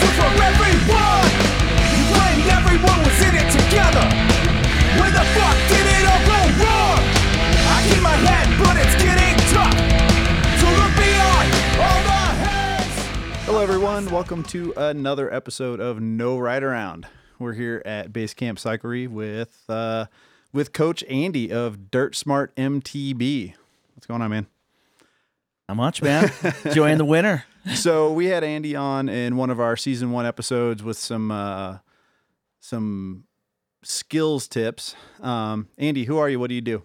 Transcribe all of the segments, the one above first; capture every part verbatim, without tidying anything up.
was for everyone. You claimed everyone was in it together. Where the fuck did it all go wrong? I keep my head, but it's getting tough to look beyond all the heads. Hello, everyone. Welcome to another episode of No Ride Around. We're here at Base Camp Cyclery with uh, with Coach Andy of Dirt Smart M T B. What's going on, man? Not much, man. Enjoying the winter. So we had Andy on in one of our season one episodes with some uh, some skills tips. Um, Andy, who are you? What do you do?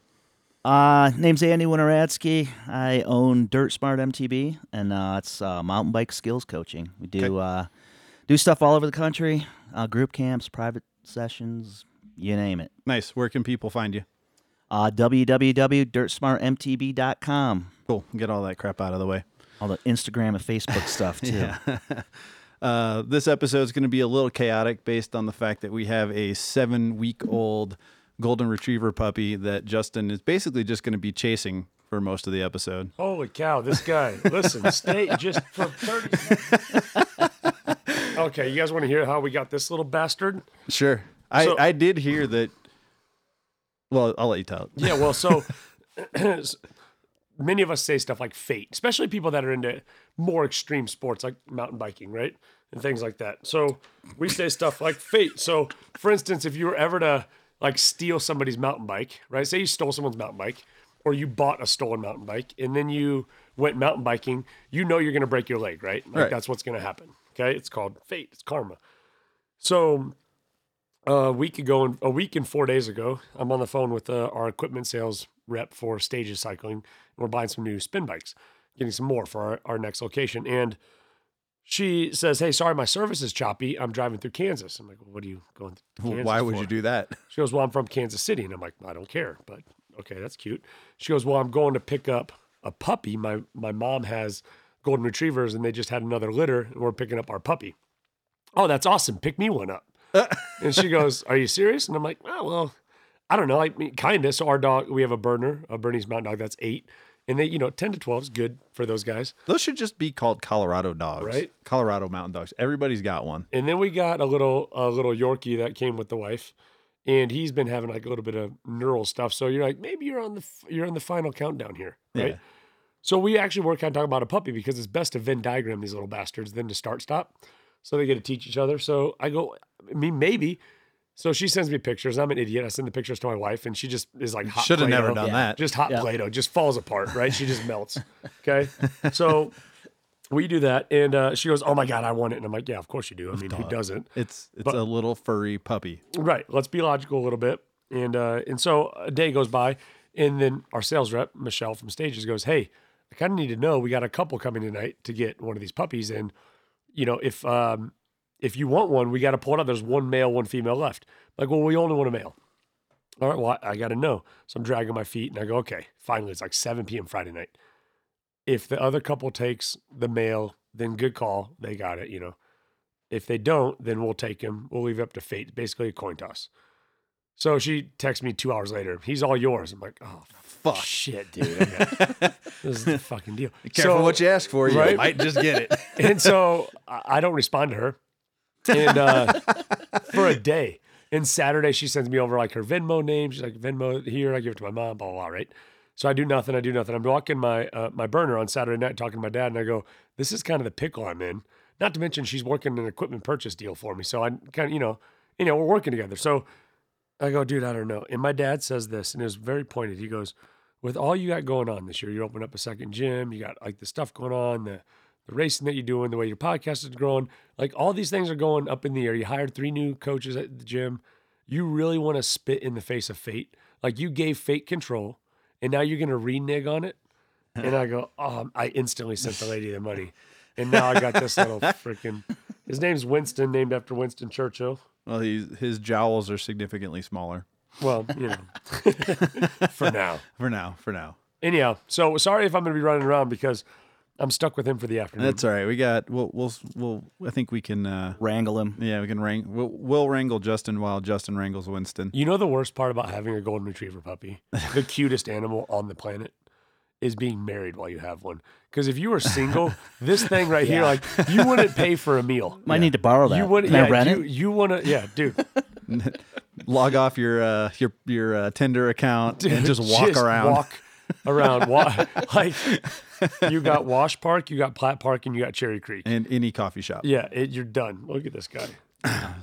Uh, name's Andy Winoradsky. I own Dirt Smart M T B, and uh, it's uh, mountain bike skills coaching. We do okay. uh, do stuff all over the country, uh, group camps, private sessions, you name it. Nice. Where can people find you? Uh, w w w dot dirt smart m t b dot com. Cool. Get all that crap out of the way. All the Instagram and Facebook stuff, too. uh, this episode is going to be a little chaotic based on the fact that we have a seven-week-old golden retriever puppy that Justin is basically just going to be chasing for most of the episode. Holy cow, this guy. Listen, stay just for thirty seconds. Okay, you guys want to hear how we got this little bastard? Sure. I, so, I did hear that. Well, I'll let you tell it. Yeah, well, so... Many of us say stuff like fate, especially people that are into more extreme sports like mountain biking, right? And things like that. So we say stuff like fate. So for instance, if you were ever to like steal somebody's mountain bike, right? Say you stole someone's mountain bike or you bought a stolen mountain bike and then you went mountain biking, you know, you're going to break your leg, right? Like right. That's what's going to happen. Okay. It's called fate. It's karma. So uh, a week ago and a week and four days ago, I'm on the phone with uh, our equipment sales rep for Stages Cycling. We're buying some new spin bikes, getting some more for our, our next location. And she says, hey, sorry, my service is choppy. I'm driving through Kansas. I'm like, well, what are you going through Kansas Why would for? you do that? She goes, well, I'm from Kansas City. And I'm like, I don't care. But okay, that's cute. She goes, well, I'm going to pick up a puppy. My my mom has golden retrievers and they just had another litter and we're picking up our puppy. Oh, that's awesome. Pick me one up. And she goes, are you serious? And I'm like, oh, well, I don't know, I mean, kind of. So our dog, we have a Berner, a Bernese Mountain Dog, that's eight. And they, you know, ten to twelve is good for those guys. Those should just be called Colorado dogs. Right? Colorado Mountain Dogs. Everybody's got one. And then we got a little a little Yorkie that came with the wife. And he's been having like a little bit of neural stuff. So you're like, maybe you're on the you're on the final countdown here, right? Yeah. So we actually were kind of talking about a puppy because it's best to Venn diagram these little bastards than to start stop. So they get to teach each other. So I go, I mean, maybe. So she sends me pictures. I'm an idiot. I send the pictures to my wife, and she just is like hot Should have never done yeah. that. Just hot yeah. Play-Doh. Just falls apart, right? She just melts, okay? So we do that, and uh, she goes, oh, my God, I want it. And I'm like, yeah, of course you do. I mean, who doesn't? It's it's but, a little furry puppy. Right. Let's be logical a little bit. And, uh, and so a day goes by, and then our sales rep, Michelle from Stages, goes, hey, I kind of need to know. We got a couple coming tonight to get one of these puppies, and, you know, if um, – if you want one, we got to pull it out. There's one male, one female left. Like, well, we only want a male. All right, well, I, I got to know. So I'm dragging my feet, and I go, okay, finally, it's like seven p.m. Friday night. If the other couple takes the male, then good call. They got it, you know. If they don't, then we'll take him. We'll leave it up to fate. Basically a coin toss. So she texts me two hours later. He's all yours. I'm like, oh, fuck. Shit, dude. Okay. This is the fucking deal. Be careful so, what you ask for. You right? might just get it. And so I don't respond to her. And uh, for a day. And Saturday, she sends me over like her Venmo name. She's like, Venmo here. I give it to my mom, blah, blah, blah, right? So I do nothing. I do nothing. I'm walking my uh, my burner on Saturday night, talking to my dad. And I go, this is kind of the pickle I'm in. Not to mention she's working an equipment purchase deal for me. So I kind of, you know, you know, we're working together. So I go, dude, I don't know. And my dad says this, and it was very pointed. He goes, with all you got going on this year, you open up a second gym. You got like the stuff going on, the the racing that you're doing, the way your podcast is growing, like all these things are going up in the air. You hired three new coaches at the gym. You really want to spit in the face of fate. Like you gave fate control and now you're going to renege on it. And I go, oh, I instantly sent the lady the money. And now I got this little freaking, his name's Winston, named after Winston Churchill. Well, he's, his jowls are significantly smaller. Well, you know, for now, for now, for now. Anyhow, so sorry if I'm going to be running around because I'm stuck with him for the afternoon. That's all right. We got, we'll, we'll, we'll I think we can uh, wrangle him. Yeah, we can wrangle. We'll, we'll wrangle Justin while Justin wrangles Winston. You know, the worst part about having a golden retriever puppy, the cutest animal on the planet, is being married while you have one. Because if you were single, this thing right yeah. here, like, you wouldn't pay for a meal. Might yeah. need to borrow that. You wouldn't. Can yeah, I rent you, it? You want to? Yeah, dude. Log off your uh, your your uh, Tinder account dude, and just walk just around. Walk around. Walk, like, you got Wash Park, you got Platt Park, and you got Cherry Creek, and any coffee shop. Yeah, it, you're done. Look at this guy.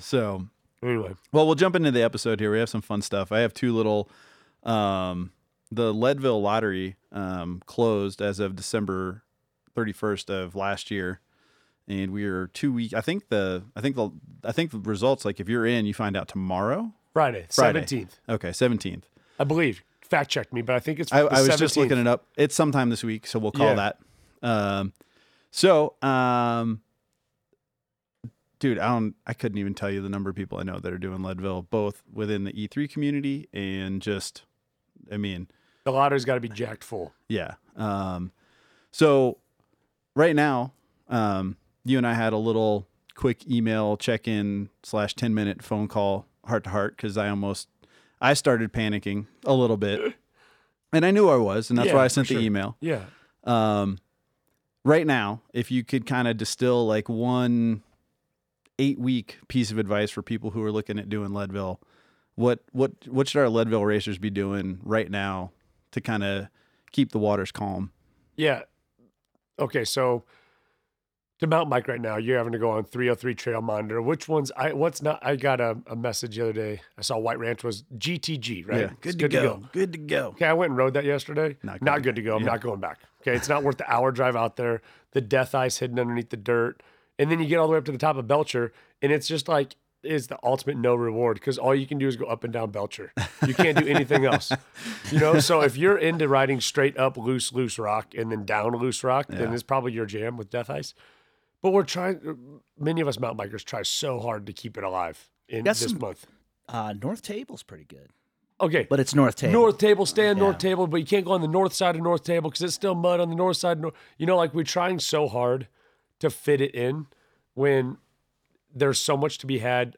So anyway, well, we'll jump into the episode here. We have some fun stuff. I have two little. Um, The Leadville lottery um, closed as of December thirty-first of last year, and we are two weeks. I think the I think the I think the results. Like if you're in, you find out tomorrow, Friday, seventeenth. Okay, seventeenth. I believe. Fact check me, but I think it's. I, the I was seventeenth. Just looking it up. It's sometime this week, so we'll call yeah. that. Um, so, um, dude, I don't. I couldn't even tell you the number of people I know that are doing Leadville, both within the E three community and just. I mean. The lottery's got to be jacked full. Yeah. Um, so right now, um, you and I had a little quick email check-in slash ten-minute phone call heart-to-heart because I almost – I started panicking a little bit. And I knew I was, and that's yeah, why I sent the sure. email. Yeah. Um, right now, if you could kind of distill like one eight-week piece of advice for people who are looking at doing Leadville – What what what should our Leadville racers be doing right now to kind of keep the waters calm? Yeah. Okay, so to mountain bike right now, you're having to go on three oh three Trail Monitor. Which ones? I what's not? I got a, a message the other day. I saw White Ranch was G T G, right? Yeah, good, to, good go. to go. Good to go. Okay, I went and rode that yesterday. Not good, not good to go. I'm yeah. not going back. Okay, it's not worth the hour drive out there. The death ice hidden underneath the dirt, and then you get all the way up to the top of Belcher, and it's just like. Is the ultimate no reward because all you can do is go up and down Belcher. You can't do anything else, you know? So if you're into riding straight up loose, loose rock and then down loose rock, yeah. then it's probably your jam with death ice. But we're trying, many of us mountain bikers try so hard to keep it alive in That's this some, month. Uh, North Table's pretty good. Okay. But it's North Table. North Table, stay on yeah. North Table, but you can't go on the north side of North Table because it's still mud on the north side. You know, like we're trying so hard to fit it in when – there's so much to be had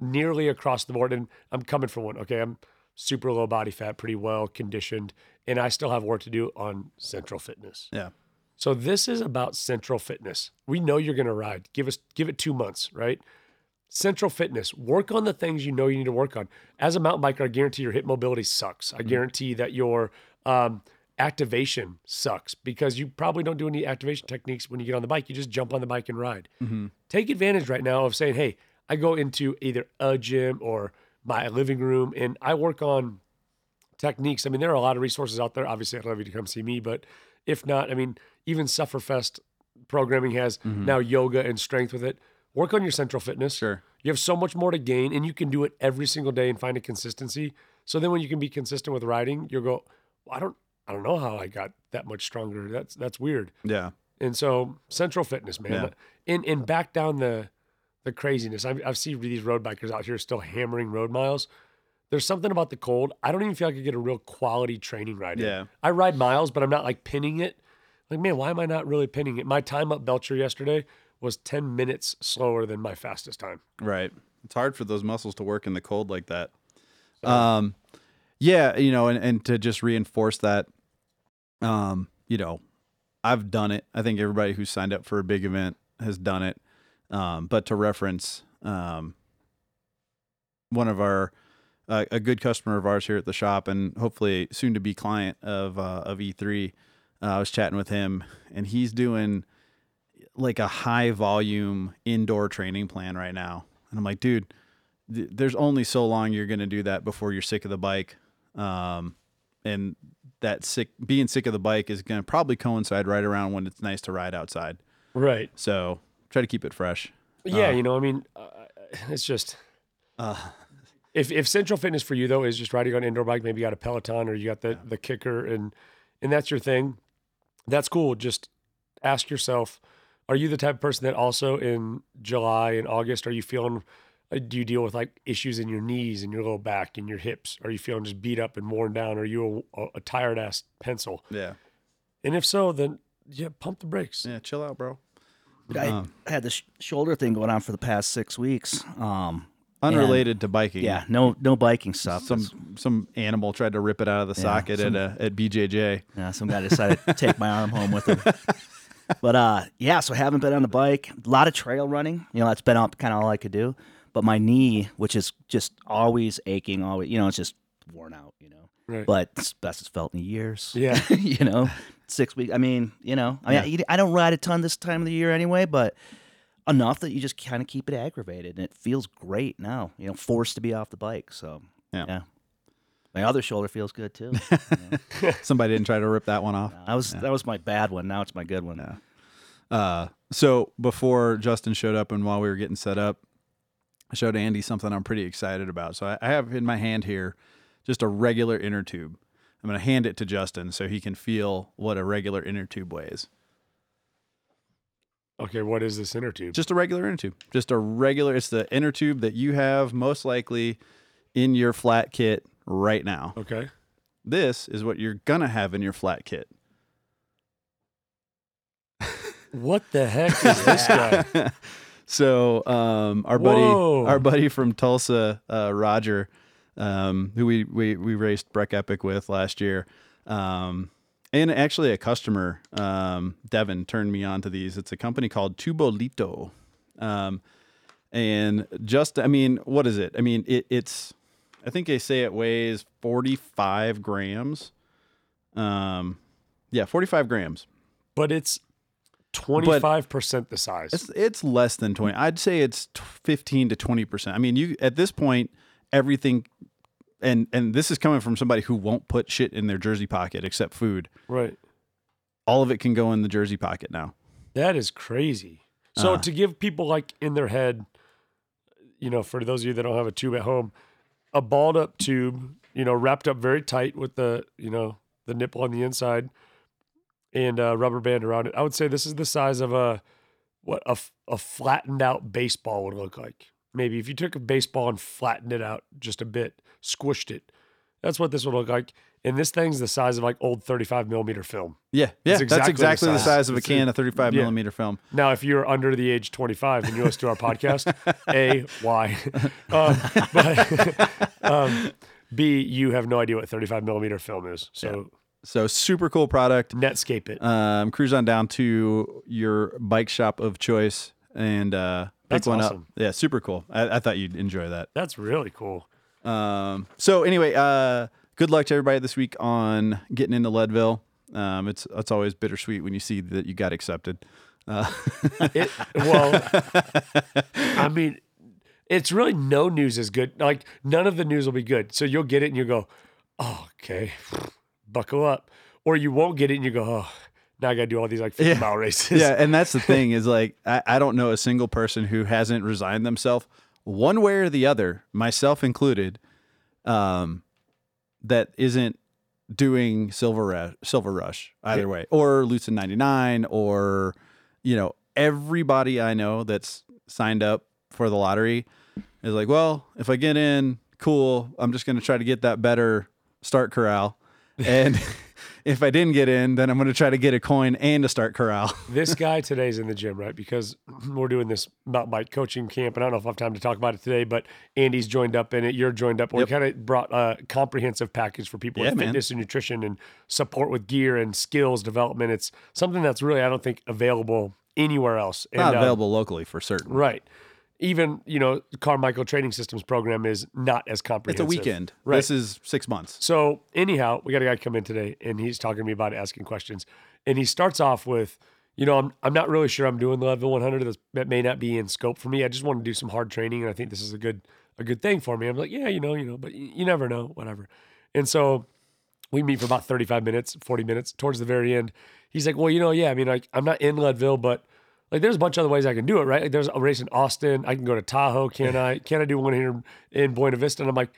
nearly across the board. And I'm coming from one. Okay, I'm super low body fat, pretty well conditioned, and I still have work to do on central fitness. Yeah. So this is about central fitness. We know you're going to ride. Give us, give it two months, right? Central fitness. Work on the things you know you need to work on. As a mountain biker, I guarantee your hip mobility sucks. I mm-hmm. guarantee that your um, activation sucks because you probably don't do any activation techniques when you get on the bike. You just jump on the bike and ride. Mm-hmm. Take advantage right now of saying, hey, I go into either a gym or my living room and I work on techniques. I mean, there are a lot of resources out there. Obviously, I'd love you to come see me, but if not, I mean, even Sufferfest programming has mm-hmm. now yoga and strength with it. Work on your central fitness. Sure. You have so much more to gain and you can do it every single day and find a consistency. So then when you can be consistent with riding, you'll go, well, I don't, I don't know how I got that much stronger. That's that's weird. Yeah. And so central fitness, man. Yeah. And and back down the the craziness. I've I've seen these road bikers out here still hammering road miles. There's something about the cold. I don't even feel like I get a real quality training ride in. Yeah. I ride miles, but I'm not like pinning it. Like, man, why am I not really pinning it? My time up Belcher yesterday was ten minutes slower than my fastest time. Right. It's hard for those muscles to work in the cold like that. So. Um yeah, you know, and, and to just reinforce that. Um, you know, I've done it. I think everybody who signed up for a big event has done it. Um, but to reference, um, one of our, uh, a good customer of ours here at the shop and hopefully soon to be client of, uh, of E three, uh, I was chatting with him and he's doing like a high volume indoor training plan right now. And I'm like, dude, th- there's only so long you're going to do that before you're sick of the bike. Um, and that sick being sick of the bike is going to probably coincide right around when it's nice to ride outside. Right. So try to keep it fresh. Yeah. Uh, you know, I mean, uh, it's just, uh, if, if central fitness for you though, is just riding on an indoor bike, maybe you got a Peloton or you got the, yeah. the Kicker and, and that's your thing. That's cool. Just ask yourself, are you the type of person that also in July and August, are you feeling, do you deal with like issues in your knees and your low back and your hips? Are you feeling just beat up and worn down? Are you a, a tired ass pencil? Yeah. And if so, then yeah, pump the brakes. Yeah. Chill out, bro. Um, I had this sh- shoulder thing going on for the past six weeks. Um, Unrelated and, to biking. Yeah, no no biking stuff. Some That's... some animal tried to rip it out of the yeah, socket some, at a, at B J J. Yeah, some guy decided to take my arm home with him. But, uh, yeah, so I haven't been on the bike. A lot of trail running. You know, that's been kind of all I could do. But my knee, which is just always aching, always, you know, it's just worn out, you know. Right. But it's best it's felt in years. Yeah. You know, six weeks. I mean, you know, I, mean, yeah. I, I don't ride a ton this time of the year anyway, but enough that you just kind of keep it aggravated. And it feels great now, you know, forced to be off the bike. So, yeah. yeah. My other shoulder feels good, too. You know? Somebody didn't try to rip that one off. No, I was yeah. That was my bad one. Now it's my good one. Yeah. Uh, so before Justin showed up and while we were getting set up, I showed Andy something I'm pretty excited about. So I, I have in my hand here just a regular inner tube. I'm going to hand it to Justin so he can feel what a regular inner tube weighs. Okay, what is this inner tube? Just a regular inner tube. Just a regular, it's the inner tube that you have most likely in your flat kit right now. Okay. This is what you're going to have in your flat kit. What the heck is this guy? So, um, our buddy, Whoa. our buddy from Tulsa, uh, Roger, um, who we, we, we raced Breck Epic with last year. Um, and actually a customer, um, Devin turned me on to these. It's a company called Tubolito. Um, and just, I mean, what is it? I mean, it, it's, I think they say it weighs forty-five grams. Um, yeah, forty-five grams. But it's twenty-five percent but the size. It's, it's less than twenty. I'd say it's fifteen to twenty percent. I mean, you at this point, everything, and and this is coming from somebody who won't put shit in their jersey pocket except food. Right. All of it can go in the jersey pocket now. That is crazy. So uh, to give people like in their head, you know, for those of you that don't have a tube at home, a balled up tube, you know, wrapped up very tight with the, you know, the nipple on the inside and a rubber band around it. I would say this is the size of a, what a, a flattened out baseball would look like. Maybe if you took a baseball and flattened it out just a bit, squished it, that's what this would look like. And this thing's the size of like old thirty-five millimeter film. Yeah. Yeah. Exactly that's exactly the size, the size of a can of thirty-five yeah. millimeter film. Now, if you're under the age twenty-five and you listen to our podcast, A, why? Um, but, um, B, you have no idea what thirty-five millimeter film is. So, yeah. so super cool product. Netscape it. Um, cruise on down to your bike shop of choice and uh, pick That's one awesome. Up. Yeah. Super cool. I, I thought you'd enjoy that. That's really cool. Um, so, anyway, uh, good luck to everybody this week on getting into Leadville. Um, it's it's always bittersweet when you see that you got accepted. Uh. it, well, I mean, it's really no news is good. Like, none of the news will be good. So you'll get it and you go, oh, okay, buckle up. Or you won't get it and you go, oh, now I got to do all these, like, fifty-mile yeah. races. Yeah, and that's the thing is, like, I, I don't know a single person who hasn't resigned themselves one way or the other, myself included, um, that isn't doing Silver Rush, Silver Rush either yeah. way, or Lucid ninety-nine, or, you know, everybody I know that's signed up for the lottery is like, well, if I get in, cool, I'm just going to try to get that better start corral. And if I didn't get in, then I'm going to try to get a coin and a start corral. This guy today's in the gym, right? Because we're doing this mountain bike coaching camp, and I don't know if I have time to talk about it today, but Andy's joined up in it. You're joined up. Yep. We kind of brought a comprehensive package for people yeah, with fitness man. and nutrition and support with gear and skills development. It's something that's really, I don't think, available anywhere else. And, not available um, locally for certain. Right. Even, you know, Carmichael Training Systems program is not as comprehensive. It's a weekend. Right? This is six months. So anyhow, we got a guy come in today, and he's talking to me about it, asking questions. And he starts off with, you know, I'm I'm not really sure I'm doing the Leadville one hundred. That's, that may not be in scope for me. I just want to do some hard training, and I think this is a good a good thing for me. I'm like, yeah, you know, you know, but you, you never know, whatever. And so we meet for about thirty-five minutes, forty minutes. Towards the very end, he's like, well, you know, yeah, I mean, like, I'm not in Leadville, but like, there's a bunch of other ways I can do it, right? Like, there's a race in Austin. I can go to Tahoe. Can I? Can I do one here in Buena Vista? And I'm like,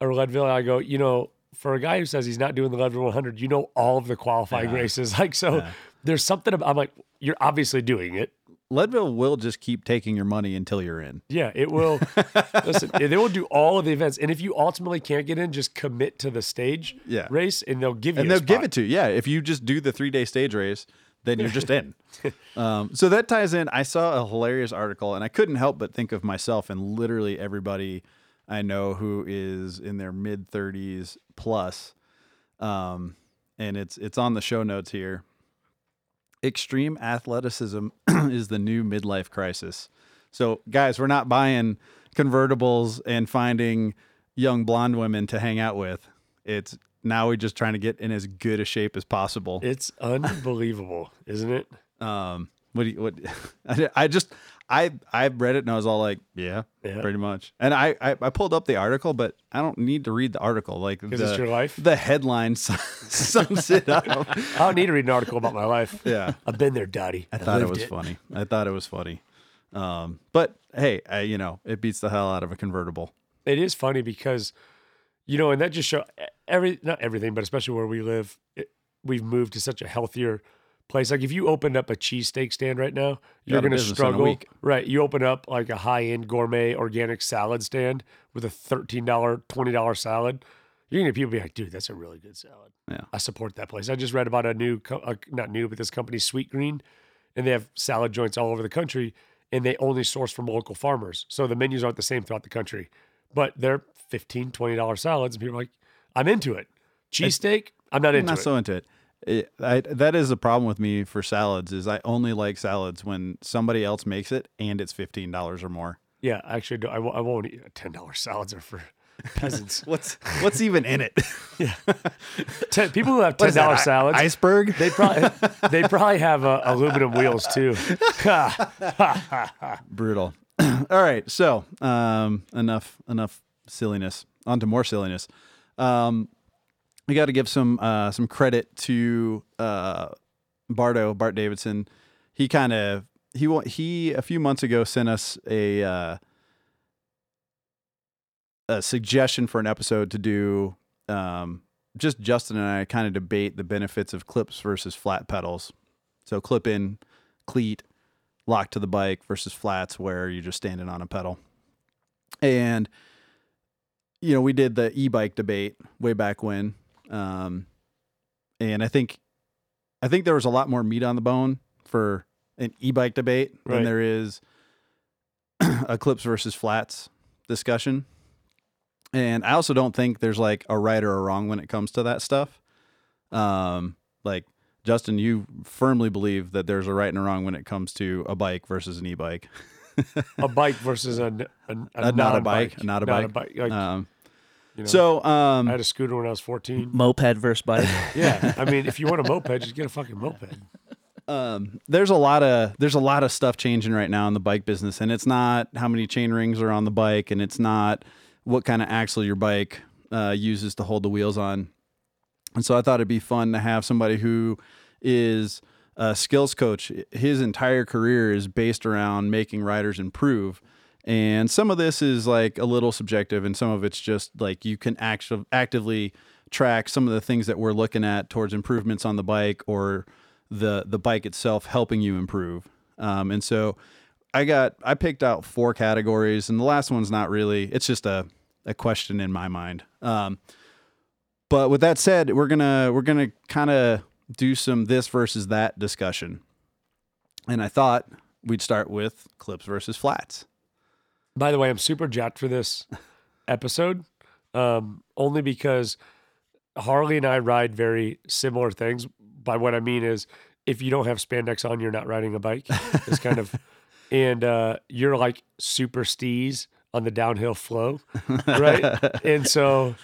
or Leadville. And I go, you know, for a guy who says he's not doing the Leadville one hundred, you know, all of the qualifying yeah. races. Like, so yeah. there's something about, I'm like, you're obviously doing it. Leadville will just keep taking your money until you're in. Yeah, it will. Listen, they will do all of the events. And if you ultimately can't get in, just commit to the stage yeah. race and they'll give you and a And they'll spot. give it to you. Yeah. If you just do the three day stage race, then you're just in. Um, so that ties in. I saw a hilarious article, and I couldn't help but think of myself and literally everybody I know who is in their mid-thirties plus. Um, and it's it's on the show notes here. Extreme athleticism is the new midlife crisis. So, guys, we're not buying convertibles and finding young blonde women to hang out with. It's now we're just trying to get in as good a shape as possible. It's unbelievable, isn't it? Um, what do you, what, I just, I, I read it and I was all like, yeah, yeah. pretty much. And I, I, I pulled up the article, but I don't need to read the article. Like the, it's your life. The headline sums it up. I don't need to read an article about my life. Yeah. I've been there, daddy. I, I thought it was it. funny. I thought it was funny. Um, but hey, I, you know, it beats the hell out of a convertible. It is funny because, you know, and that just shows every, not everything, but especially where we live, it, we've moved to such a healthier place. Like if you opened up a cheesesteak stand right now, you're going to struggle. Right. You open up like a high-end gourmet organic salad stand with a thirteen dollars, twenty dollars salad. You're going to people be like, dude, that's a really good salad. Yeah. I support that place. I just read about a new, co- uh, not new, but this company, Sweet Green, and they have salad joints all over the country, and they only source from local farmers. So the menus aren't the same throughout the country, but they're fifteen dollars, twenty dollars salads, and people are like, I'm into it. Cheesesteak, I'm not into it. I'm not so into it. It, I, that is the problem with me for salads is I only like salads when somebody else makes it and it's fifteen dollars or more. Yeah, actually, I, I won't eat ten dollars salads are for peasants. what's what's even in it? Yeah, Ten, people who have ten dollars that, salads. I, iceberg? They probably they probably have uh, aluminum wheels too. Brutal. All right, so um, enough enough silliness. On to more silliness. Um, We got to give some uh, some credit to uh, Bardo, Bart Davidson. He kind of he he a few months ago sent us a uh, a suggestion for an episode to do. Um, just Justin and I kind of debate the benefits of clips versus flat pedals. So clip in, cleat, locked to the bike versus flats where you're just standing on a pedal. And you know we did the e-bike debate way back when. Um, and I think, I think there was a lot more meat on the bone for an e-bike debate right. than there is a clips versus flats discussion. And I also don't think there's like a right or a wrong when it comes to that stuff. Um, like Justin, you firmly believe that there's a right and a wrong when it comes to a bike versus an e-bike, a bike versus a, a, a, a not a bike, not a not bike. A bike. Um, You know, so um, I had a scooter when I was fourteen. Moped versus bike. Yeah, I mean, if you want a moped, just get a fucking moped. Um, there's a lot of there's a lot of stuff changing right now in the bike business, and it's not how many chain rings are on the bike, and it's not what kind of axle your bike uh, uses to hold the wheels on. And so I thought it'd be fun to have somebody who is a skills coach. His entire career is based around making riders improve. And some of this is like a little subjective and some of it's just like you can act- actively track some of the things that we're looking at towards improvements on the bike or the the bike itself helping you improve. Um, and so I got I picked out four categories and the last one's not really, it's just a, a question in my mind. Um, but with that said, we're gonna we're gonna kind of do some this versus that discussion. And I thought we'd start with clips versus flats. By the way, I'm super jacked for this episode, um, only because Harley and I ride very similar things. By what I mean is, if you don't have spandex on, you're not riding a bike. It's kind of, and uh, you're like super steez on the downhill flow, right? And so,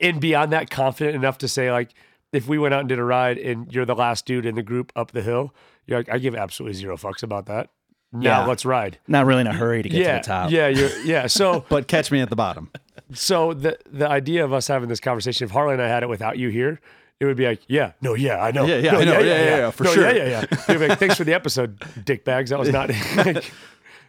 and beyond that, confident enough to say like, if we went out and did a ride and you're the last dude in the group up the hill, you're like, I give absolutely zero fucks about that. Now yeah. let's ride. Not really in a hurry to get yeah, to the top. Yeah, you're, yeah. So, but catch me at the bottom. So the the idea of us having this conversation, if Harley and I had it without you here, it would be like, yeah, no, yeah, I know, yeah, yeah, no, I know, yeah, yeah, yeah, yeah, yeah for no, sure, yeah, yeah, yeah. It'd be like, thanks for the episode, dickbags. That was not. Like,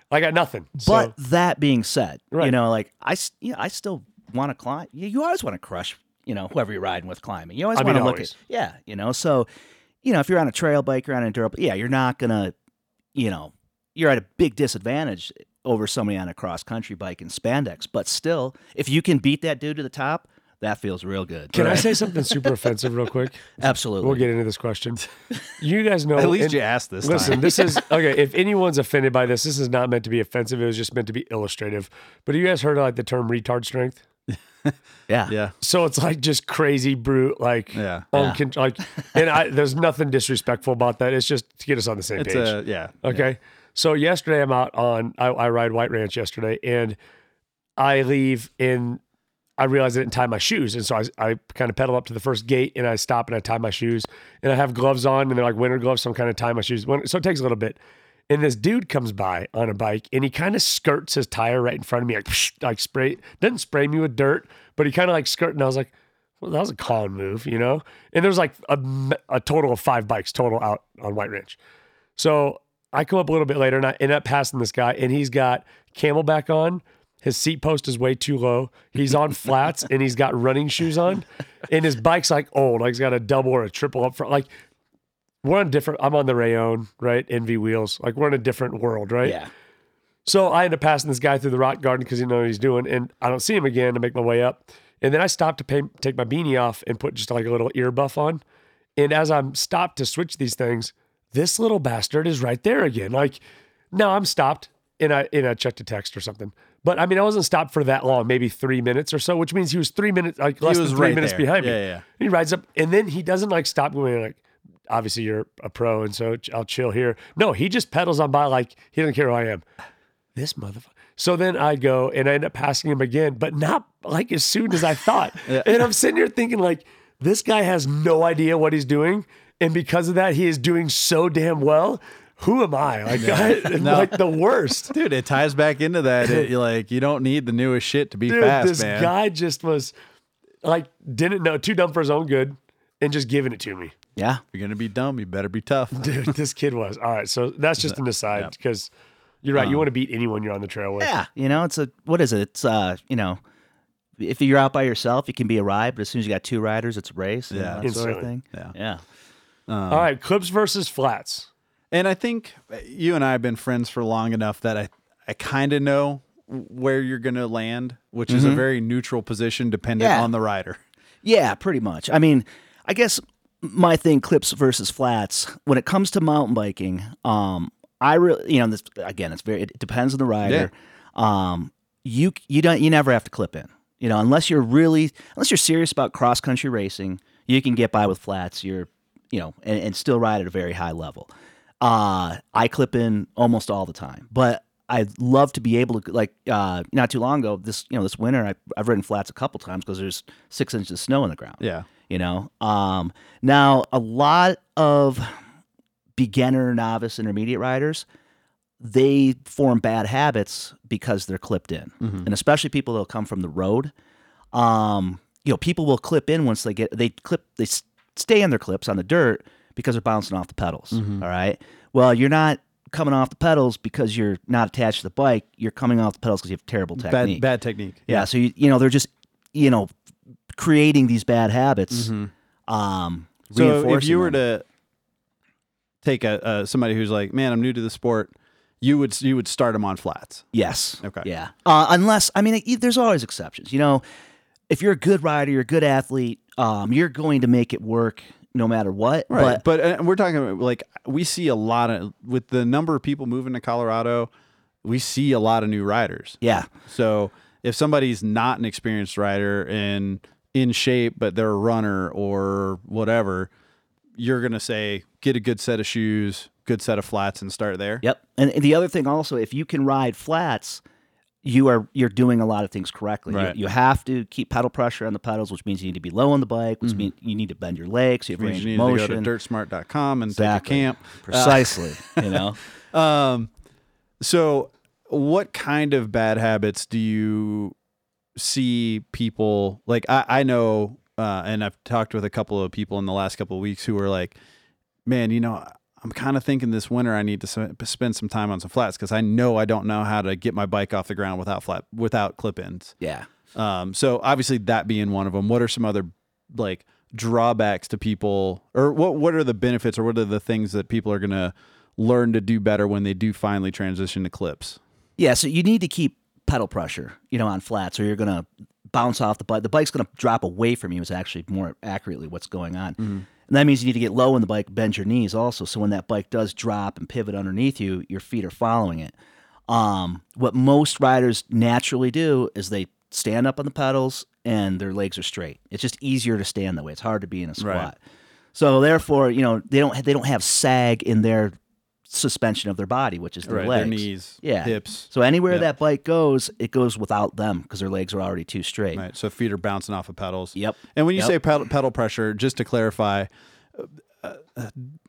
I got nothing. But so. That being said, right. you know, like I, you know, I still want to climb. You always want to crush, you know, whoever you're riding with climbing. You always I want mean, to look always. At, yeah, you know. So, you know, if you're on a trail bike, you're on an enduro, yeah, you're not gonna, you know. You're at a big disadvantage over somebody on a cross-country bike in spandex. But still, if you can beat that dude to the top, That feels real good. Can right. I say something super offensive real quick? Absolutely. We'll get into this question. You guys know. At least and, you asked this Listen, time. this is, okay, if anyone's offended by this, this is not meant to be offensive. It was just meant to be illustrative. But have you guys heard of like the term retard strength? Yeah. Yeah. So it's like just crazy brute, like, yeah. Um, yeah. like, and I, there's nothing disrespectful about that. It's just to get us on the same it's page. A, yeah. Okay. Yeah. So yesterday I'm out on, I, I ride White Ranch yesterday and I leave in, I realized I didn't tie my shoes. And so I, I kind of pedal up to the first gate and I stop and I tie my shoes and I have gloves on and they're like winter gloves. So I'm kind of tying my shoes. So it takes a little bit. And this dude comes by on a bike and he kind of skirts his tire right in front of me. Like, like spray, doesn't spray me with dirt, but he kind of like skirted. And I was like, well, that was a con move, you know? And there's like a, a total of five bikes total out on White Ranch. So I come up a little bit later and I end up passing this guy and he's got Camelback on. His seat post is way too low. He's on flats and he's got running shoes on. And his bike's like old. Like he's got a double or a triple up front. Like we're on different, I'm on the Rayon, right? Envy wheels. Like we're in a different world, right? Yeah. So I end up passing this guy through the rock garden because he knows what he's doing. And I don't see him again to make my way up. And then I stop to pay, take my beanie off and put just like a little ear buff on. And as I'm stopped to switch these things, this little bastard is right there again. Like, no, I'm stopped. And I, and I checked a text or something. But, I mean, I wasn't stopped for that long, maybe three minutes or so, which means he was three minutes, like less than three right minutes there. behind yeah, me. Yeah, yeah. He rides up, and then he doesn't, like, stop going, like, obviously you're a pro, and so I'll chill here. No, he just pedals on by like he doesn't care who I am. This motherfucker. So then I go, and I end up passing him again, but not, like, as soon as I thought. yeah. And I'm sitting here thinking, like, this guy has no idea what he's doing, and because of that, he is doing so damn well. Who am I? Like, no. I, no. like the worst. Dude, it ties back into that. It, you're like, you don't need the newest shit to be Dude, fast, this man. This guy just was, like, didn't know, too dumb for his own good, and just giving it to me. Yeah. If you're going to be dumb, you better be tough. Dude, this kid was. All right, so that's just an aside, because yeah. you're right. Um, you want to beat anyone you're on the trail with. Yeah, you know, it's a, what is it? It's, uh, you know, if you're out by yourself, you can be a ride, but as soon as you got two riders, it's a race. Yeah. That sort of thing. Yeah. yeah. Um, All right, clips versus flats. And I think you and I have been friends for long enough that I, I kind of know where you're going to land, which mm-hmm. is a very neutral position dependent yeah. on the rider. Yeah, pretty much. I mean, I guess my thing, clips versus flats, when it comes to mountain biking, um, I really, you know, this, again, it's very, it depends on the rider. Yeah. Um, you, you don't, you never have to clip in, you know, unless you're really, unless you're serious about cross country racing, you can get by with flats. You're, you know, and, and still ride at a very high level. Uh, I clip in almost all the time, but I love to be able to, like, uh, not too long ago, this, you know, this winter, I, I've ridden flats a couple times because there's six inches of snow on the ground. Yeah. You know, um, now a lot of beginner, novice, intermediate riders, they form bad habits because they're clipped in mm-hmm. and especially people that'll come from the road. Um, you know, people will clip in once they get, they clip, they stay in their clips on the dirt because they're bouncing off the pedals, mm-hmm. all right? Well, you're not coming off the pedals because you're not attached to the bike. You're coming off the pedals because you have terrible technique. Bad, bad technique. Yeah, yeah. so, you, you know, they're just, you know, creating these bad habits, mm-hmm. um, reinforcing So if you were them. to take a uh, somebody who's like, man, I'm new to the sport, you would you would start them on flats? Yes. Okay. Yeah. Uh, unless, I mean, there's always exceptions. You know, if you're a good rider, you're a good athlete, um, you're going to make it work no matter what. Right. But, but uh, we're talking about, like, we see a lot of, with the number of people moving to Colorado, we see a lot of new riders. Yeah. So if somebody's not an experienced rider and in shape, but they're a runner or whatever, you're going to say, get a good set of shoes, good set of flats, and start there. Yep. And the other thing also, if you can ride flats, you are, you're doing a lot of things correctly. Right. You, you have to keep pedal pressure on the pedals, which means you need to be low on the bike, which mm-hmm. means you need to bend your legs. You have range of motion. You need to go to dirt smart dot com and exactly. take a camp. Precisely. Uh, you know? Um, so what kind of bad habits do you see people, like, I, I know, uh, and I've talked with a couple of people in the last couple of weeks who were like, man, you know, I'm kind of thinking this winter I need to spend some time on some flats because I know I don't know how to get my bike off the ground without flat, without clip ins. Yeah. Um, so obviously that being one of them, what are some other like drawbacks to people, or what, what are the benefits, or what are the things that people are going to learn to do better when they do finally transition to clips? Yeah. So you need to keep pedal pressure, you know, on flats, or you're going to bounce off the bike. The bike's going to drop away from you is actually more accurately what's going on. Mm-hmm. And that means you need to get low in the bike, bend your knees also. So when that bike does drop and pivot underneath you, your feet are following it. Um, what most riders naturally do is they stand up on the pedals and their legs are straight. It's just easier to stand that way. It's hard to be in a squat. Right. So therefore, you know, they don't they don't have sag in their suspension of their body, which is their right, legs. Their knees, yeah. hips. So anywhere yep. that bike goes, it goes without them because their legs are already too straight. Right. So feet are bouncing off of pedals. Yep. And when you yep. say pedal, pedal pressure, just to clarify, uh,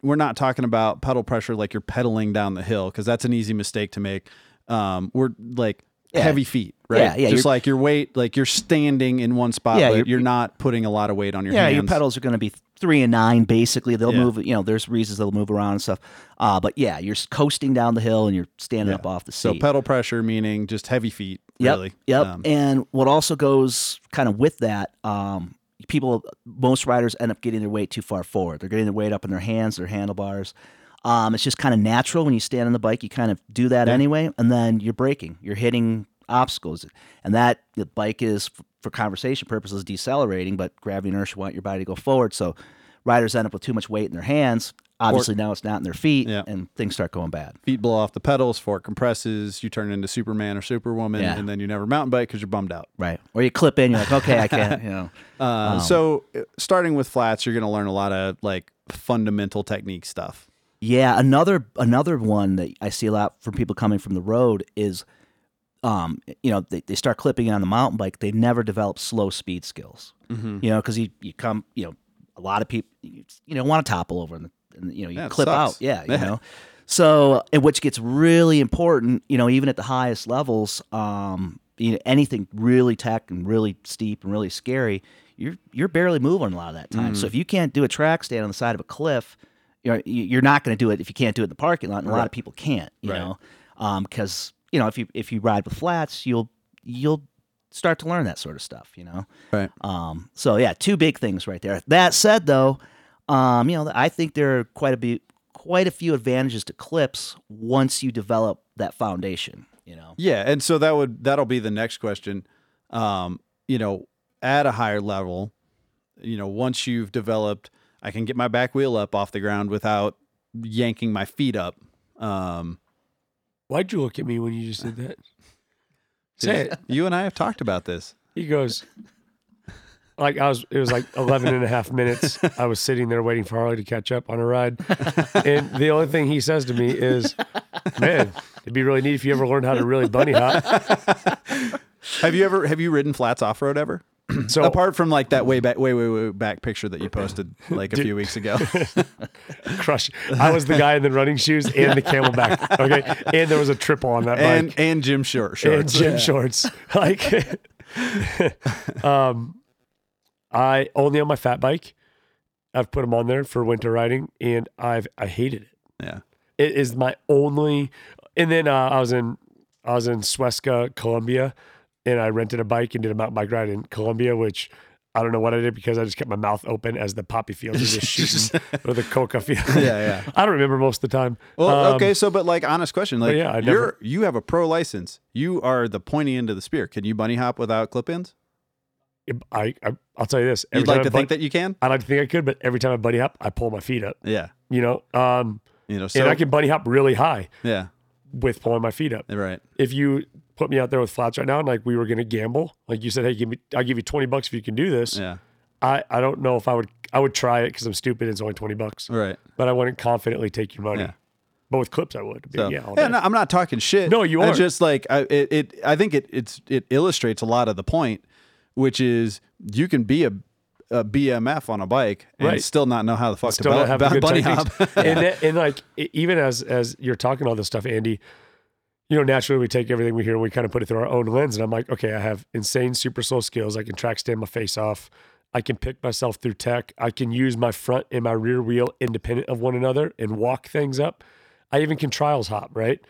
we're not talking about pedal pressure like you're pedaling down the hill, because that's an easy mistake to make. Um, we're like... Yeah. Heavy feet, right? Yeah, yeah. Just you're, like your weight, like you're standing in one spot, yeah, but you're, you're not putting a lot of weight on your yeah, hands. Yeah, your pedals are going to be three and nine, basically. They'll yeah. move, you know, there's reasons they'll move around and stuff. Uh, but yeah, you're coasting down the hill and you're standing yeah. up off the seat. So pedal pressure, meaning just heavy feet, yep, really. Yep, um, and what also goes kind of with that, um, people, most riders end up getting their weight too far forward. They're getting their weight up in their hands, their handlebars. Um, it's just kind of natural when you stand on the bike, you kind of do that yeah. anyway, and then you're braking, you're hitting obstacles, and that the bike is, for conversation purposes, decelerating, but gravity and inertia want your body to go forward, so riders end up with too much weight in their hands. Obviously, fork. Now it's not in their feet, yeah. and things start going bad. Feet blow off the pedals, fork compresses, you turn into Superman or Superwoman, yeah. and then you never mountain bike because you're bummed out. Right. Or you clip in, you're like, okay, I can't, you know. Uh, um, so starting with flats, you're going to learn a lot of like fundamental technique stuff. Yeah, another another one that I see a lot from people coming from the road is, um, you know, they, they start clipping on the mountain bike. They never develop slow speed skills, mm-hmm. you know, because you, you come, you know, a lot of people, you, you know, want to topple over and, and you know, you yeah, clip out. Yeah, you know. So, and which gets really important, you know, even at the highest levels, um, you know, anything really tech and really steep and really scary, you're, you're barely moving a lot of that time. Mm-hmm. So if you can't do a track stand on the side of a cliff, you're not going to do it if you can't do it in the parking lot, and right. a lot of people can't, you right. know, because, um, you know, if you if you ride with flats, you'll you'll start to learn that sort of stuff, you know. Right. Um. So, yeah, two big things right there. That said, though, um, you know, I think there are quite a be, quite a few advantages to clips once you develop that foundation, you know. Yeah, and so that would that'll be the next question. Um, you know, at a higher level, you know, once you've developed, I can get my back wheel up off the ground without yanking my feet up. Um, Why'd you look at me when you just did that? Say it. You and I have talked about this. He goes, like I was, it was like eleven and a half minutes. I was sitting there waiting for Harley to catch up on a ride. And the only thing he says to me is, man, it'd be really neat if you ever learned how to really bunny hop. Have you ever, have you ridden flats off-road ever? So apart from like that way back, way, way, way back picture that you posted like a dude, few weeks ago, crush. I was the guy in the running shoes and the Camelback. Okay, and there was a triple on that and, bike and gym short, shorts and gym yeah. shorts. Like, um, I only on my fat bike. I've put them on there for winter riding, and I've I hated it. Yeah, it is my only. And then uh, I was in I was in Suesca, Colombia. And I rented a bike and did a mountain bike ride in Colombia, which I don't know what I did because I just kept my mouth open as the poppy fields were just shooting or the coca field. Yeah, yeah. I don't remember most of the time. Well, um, okay, so but like honest question, like yeah, never, you're you have a pro license. You are the pointy end of the spear. Can you bunny hop without clip ins? I, I I'll tell you this. You'd like to bunny, think that you can? I'd like to think I could, but every time I bunny hop, I pull my feet up. Yeah. You know, um, you know, so, and I can bunny hop really high. Yeah. With pulling my feet up. Right. If you put me out there with flats right now, and like we were going to gamble, like you said, hey, give me, I'll give you twenty bucks if you can do this. Yeah. I, I don't know if I would, I would try it because I'm stupid. It's only twenty bucks. Right. But I wouldn't confidently take your money. Yeah. But with clips, I would. So, yeah. yeah no, I'm not talking shit. No, you are. It's just like, I, it, it, I think it, it's, it illustrates a lot of the point, which is you can be a, a B M F on a bike and right. still not know how the fuck still to have about, a bunny hop. and, that, and like, even as, as you're talking all this stuff, Andy, you know, naturally we take everything we hear and we kind of put it through our own lens. And I'm like, okay, I have insane super slow skills. I can track stand my face off. I can pick myself through tech. I can use my front and my rear wheel independent of one another and walk things up. I even can trials hop, right?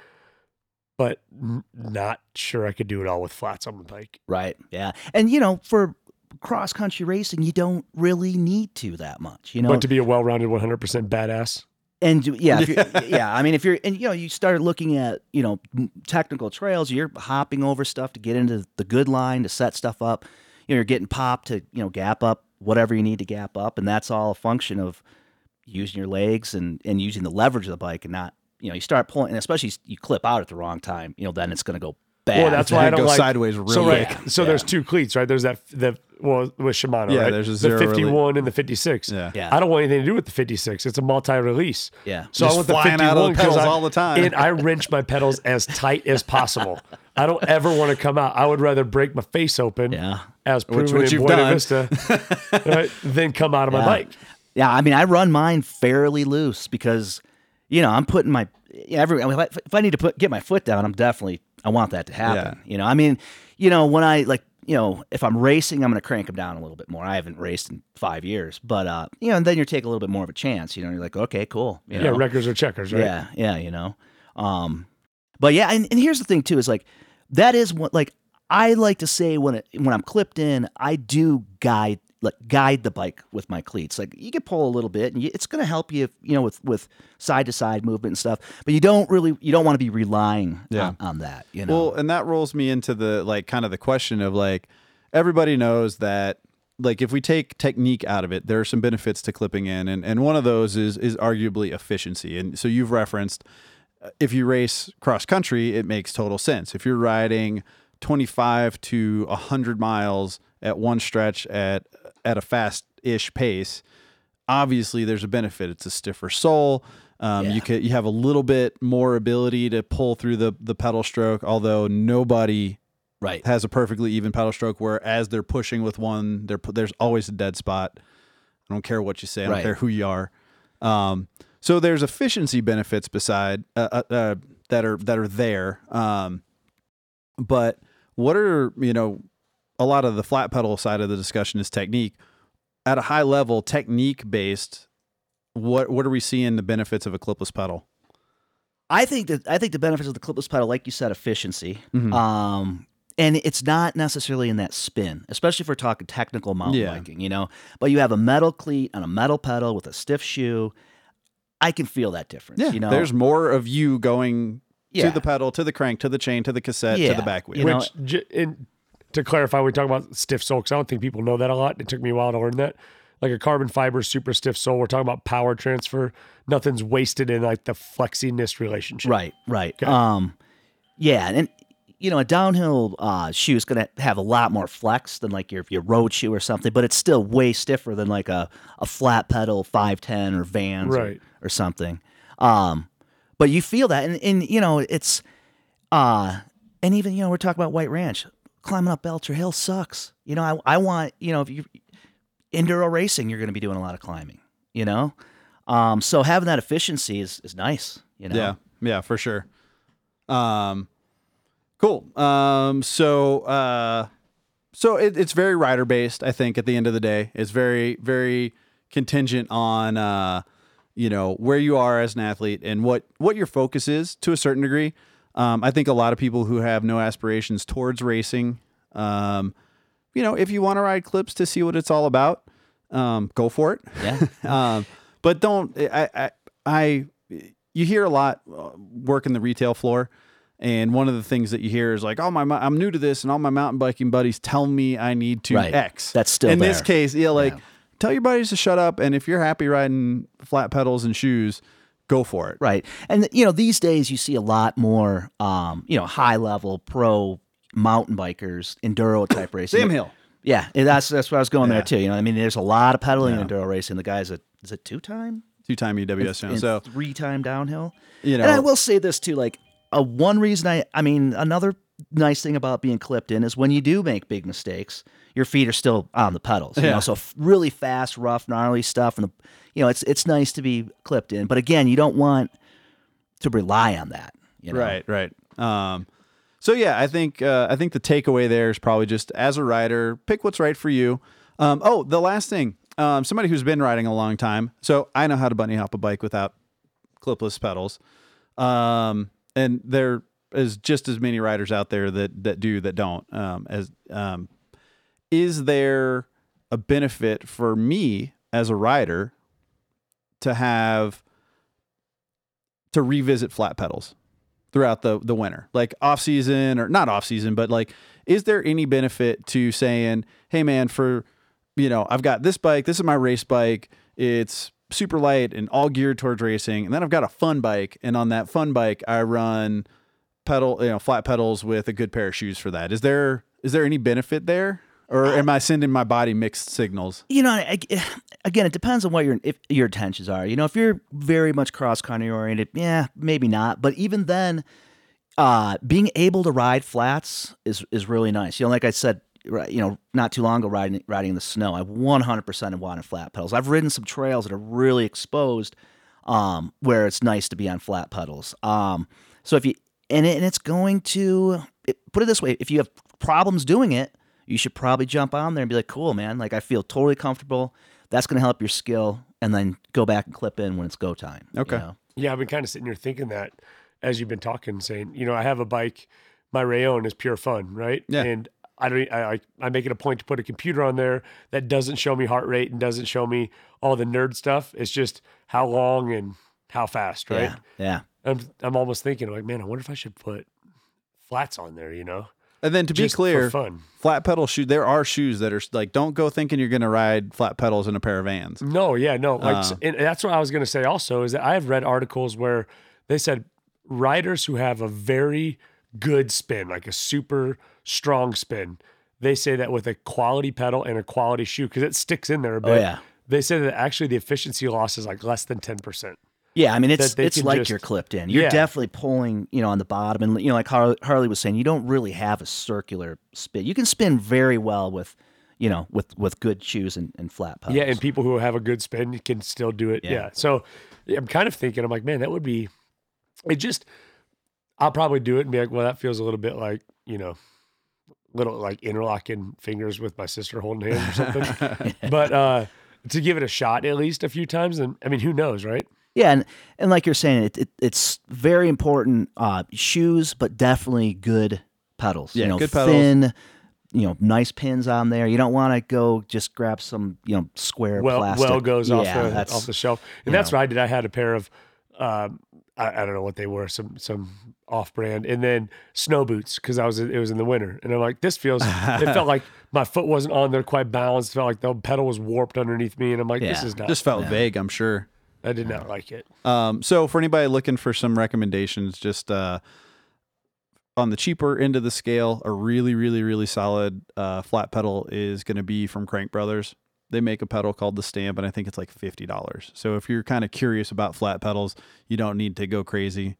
But n- not sure I could do it all with flats on the bike. Right, yeah. And, you know, for cross-country racing, you don't really need to that much, you know? But to be a well-rounded one hundred percent badass. And yeah, if you're, yeah. I mean, if you're, and you know, you start looking at, you know, technical trails, you're hopping over stuff to get into the good line, to set stuff up. you know, you're getting pop to, you know, gap up whatever you need to gap up. And that's all a function of using your legs and, and using the leverage of the bike and not, you know, you start pulling, and especially you clip out at the wrong time, you know, then it's going to go bad. Well, that's why I don't go like, sideways real so, right, quick. So yeah. There's two cleats, right? There's that, the, well, with Shimano, yeah, right? There's a zero the fifty-one really. And the fifty-six. Yeah. yeah. I don't want anything to do with the fifty-six. It's a multi-release. Yeah. So just I want the fifty-one out of the pedals I, all the time. And I wrench my pedals as tight as possible. I don't ever want to come out. I would rather break my face open yeah. as proven which, which in Buena done. Vista right, than come out of yeah. my bike. Yeah. I mean, I run mine fairly loose because, you know, I'm putting my, every, I mean, if, I, if I need to put, get my foot down, I'm definitely, I want that to happen. Yeah. You know, I mean, you know, when I like, you know, if I'm racing, I'm going to crank them down a little bit more. I haven't raced in five years, but, uh, you know, and then you take a little bit more of a chance, you know, you're like, okay, cool. You yeah. know? Wreckers or checkers, right? Yeah. Yeah. You know? Um, but yeah. And, and here's the thing too, is like, that is what, like, I like to say when it, when I'm clipped in, I do guide, like guide the bike with my cleats. Like you can pull a little bit and you, it's going to help you, you know, with, with side to side movement and stuff, but you don't really, you don't want to be relying yeah. on, on that, you know? Well, and that rolls me into the, like, kind of the question of like, everybody knows that, like, if we take technique out of it, there are some benefits to clipping in. And, and one of those is, is arguably efficiency. And so you've referenced, if you race cross country, it makes total sense. If you're riding twenty-five to one hundred miles at one stretch at, at a fast-ish pace, obviously there's a benefit. It's a stiffer sole. Um, yeah. You could, you have a little bit more ability to pull through the, the pedal stroke, although nobody right. has a perfectly even pedal stroke where as they're pushing with one, they're, there's always a dead spot. I don't care what you say. I don't right. care who you are. Um, so there's efficiency benefits beside uh, uh, uh, that are that are there. Um, but what are, you know, a lot of the flat pedal side of the discussion is technique. At a high level, technique based, what what are we seeing the benefits of a clipless pedal? I think that I think the benefits of the clipless pedal, like you said, efficiency. Mm-hmm. Um, and it's not necessarily in that spin, especially if we're talking technical mountain yeah. biking, you know. But you have a metal cleat on a metal pedal with a stiff shoe. I can feel that difference. Yeah, you know, there's more of you going yeah. to the pedal, to the crank, to the chain, to the cassette, yeah. to the back wheel. You Which know, j- in- To clarify, we talk about stiff sole because I don't think people know that a lot. It took me a while to learn that. Like a carbon fiber, super stiff sole. We're talking about power transfer. Nothing's wasted in like the flexiness relationship. Right, right. Okay. Um, yeah, and you know, a downhill uh, shoe is going to have a lot more flex than like your your road shoe or something, but it's still way stiffer than like a, a flat pedal five ten or Vans right. or, or something. Um, but you feel that, and and you know, it's uh, and even you know, we're talking about White Ranch. Climbing up Belcher Hill sucks. You know, I I want, you know, if you enduro racing, you're going to be doing a lot of climbing, you know? Um, so having that efficiency is, is nice, you know? Yeah. Yeah, for sure. Um, cool. Um, so, uh, so it, it's very rider based, I think, at the end of the day. It's very, very contingent on, uh, you know, where you are as an athlete and what, what your focus is to a certain degree. Um, I think a lot of people who have no aspirations towards racing, um, you know, if you want to ride clips to see what it's all about, um, go for it. Yeah. um, but don't, I, I, I, you hear a lot uh, work in the retail floor. And one of the things that you hear is like, oh, my, I'm new to this. And all my mountain biking buddies tell me I need to right. X. That's still in there. This case. Yeah. Like yeah. tell your buddies to shut up. And if you're happy riding flat pedals and shoes, go for it. Right. And, you know, these days you see a lot more, um, you know, high level pro mountain bikers, enduro type racing. Sam Hill. Yeah. And that's, that's where I was going yeah. there too. You know, I mean, there's a lot of pedaling yeah. in enduro racing. The guy's a, is it two time? Two time U W S. And, and so three time downhill. You know, and I will say this too, like a one reason I, I mean, another nice thing about being clipped in is when you do make big mistakes, your feet are still on the pedals, you yeah. know, so f- really fast, rough, gnarly stuff. And, the, you know, it's, it's nice to be clipped in, but again, you don't want to rely on that. You know? Right. Right. Um, so yeah, I think, uh, I think the takeaway there is probably just as a rider, pick what's right for you. Um, oh, the last thing, um, somebody who's been riding a long time. So I know how to bunny hop a bike without clipless pedals. Um, and there is just as many riders out there that, that do, that don't, um, as, um, is there a benefit for me as a rider to have to revisit flat pedals? throughout the, the winter, like off season or not off season, but like, is there any benefit to saying, hey man, for, you know, I've got this bike, this is my race bike. It's super light and all geared towards racing. And then I've got a fun bike. And on that fun bike, I run pedal, you know, flat pedals with a good pair of shoes for that. Is there, is there any benefit there? Or am I sending my body mixed signals? You know, again, it depends on what your if your intentions are. You know, if you're very much cross-country oriented, yeah, maybe not. But even then, uh, being able to ride flats is is really nice. You know, like I said, you know, not too long ago, riding, riding in the snow, I one hundred percent wanted flat pedals. I've ridden some trails that are really exposed um, where it's nice to be on flat pedals. Um, so if you, and, it, and it's going to, it, put it this way, if you have problems doing it, you should probably jump on there and be like, cool, man. Like, I feel totally comfortable. That's going to help your skill. And then go back and clip in when it's go time. Okay. You know? Yeah, I've been kind of sitting here thinking that as you've been talking, saying, you know, I have a bike. My Rayon is pure fun, right? Yeah. And I don't. I, I make it a point to put a computer on there that doesn't show me heart rate and doesn't show me all the nerd stuff. It's just how long and how fast, right? Yeah. yeah. I'm, I'm almost thinking, like, man, I wonder if I should put flats on there, you know? And then to be just clear, flat pedal shoe, there are shoes that are like, don't go thinking you're going to ride flat pedals in a pair of Vans. No, yeah, no. Like, uh, and that's what I was going to say also is that I've read articles where they said riders who have a very good spin, like a super strong spin, they say that with a quality pedal and a quality shoe, because it sticks in there a bit. Oh, yeah. They say that actually the efficiency loss is like less than ten percent. Yeah, I mean, it's it's like just, you're clipped in. You're yeah. definitely pulling, you know, on the bottom. And, you know, like Harley, Harley was saying, you don't really have a circular spin. You can spin very well with, you know, with, with good shoes and, and flat pedals. Yeah, and people who have a good spin can still do it. Yeah. yeah. So I'm kind of thinking, I'm like, man, that would be, it just, I'll probably do it and be like, well, that feels a little bit like, you know, little like interlocking fingers with my sister holding hands or something. But uh, to give it a shot at least a few times, and I mean, who knows, right? Yeah, and, and like you're saying, it, it it's very important uh, shoes, but definitely good pedals. Yeah, you know, good pedals. Thin, you know, nice pins on there. You don't want to go just grab some, you know, square well, plastic. Well goes yeah, off, the, off the shelf. And that's know. What I did. I had a pair of, um, I, I don't know what they were, some some off-brand, and then snow boots because I was it was in the winter. And I'm like, this feels, it felt like my foot wasn't on there quite balanced. It felt like the pedal was warped underneath me. And I'm like, yeah. this is not. Just felt yeah. vague, I'm sure. I did not like it. Um, so for anybody looking for some recommendations, just uh, on the cheaper end of the scale, a really, really, really solid uh, flat pedal is going to be from Crank Brothers. They make a pedal called the Stamp, and I think it's like fifty dollars. So if you're kind of curious about flat pedals, you don't need to go crazy.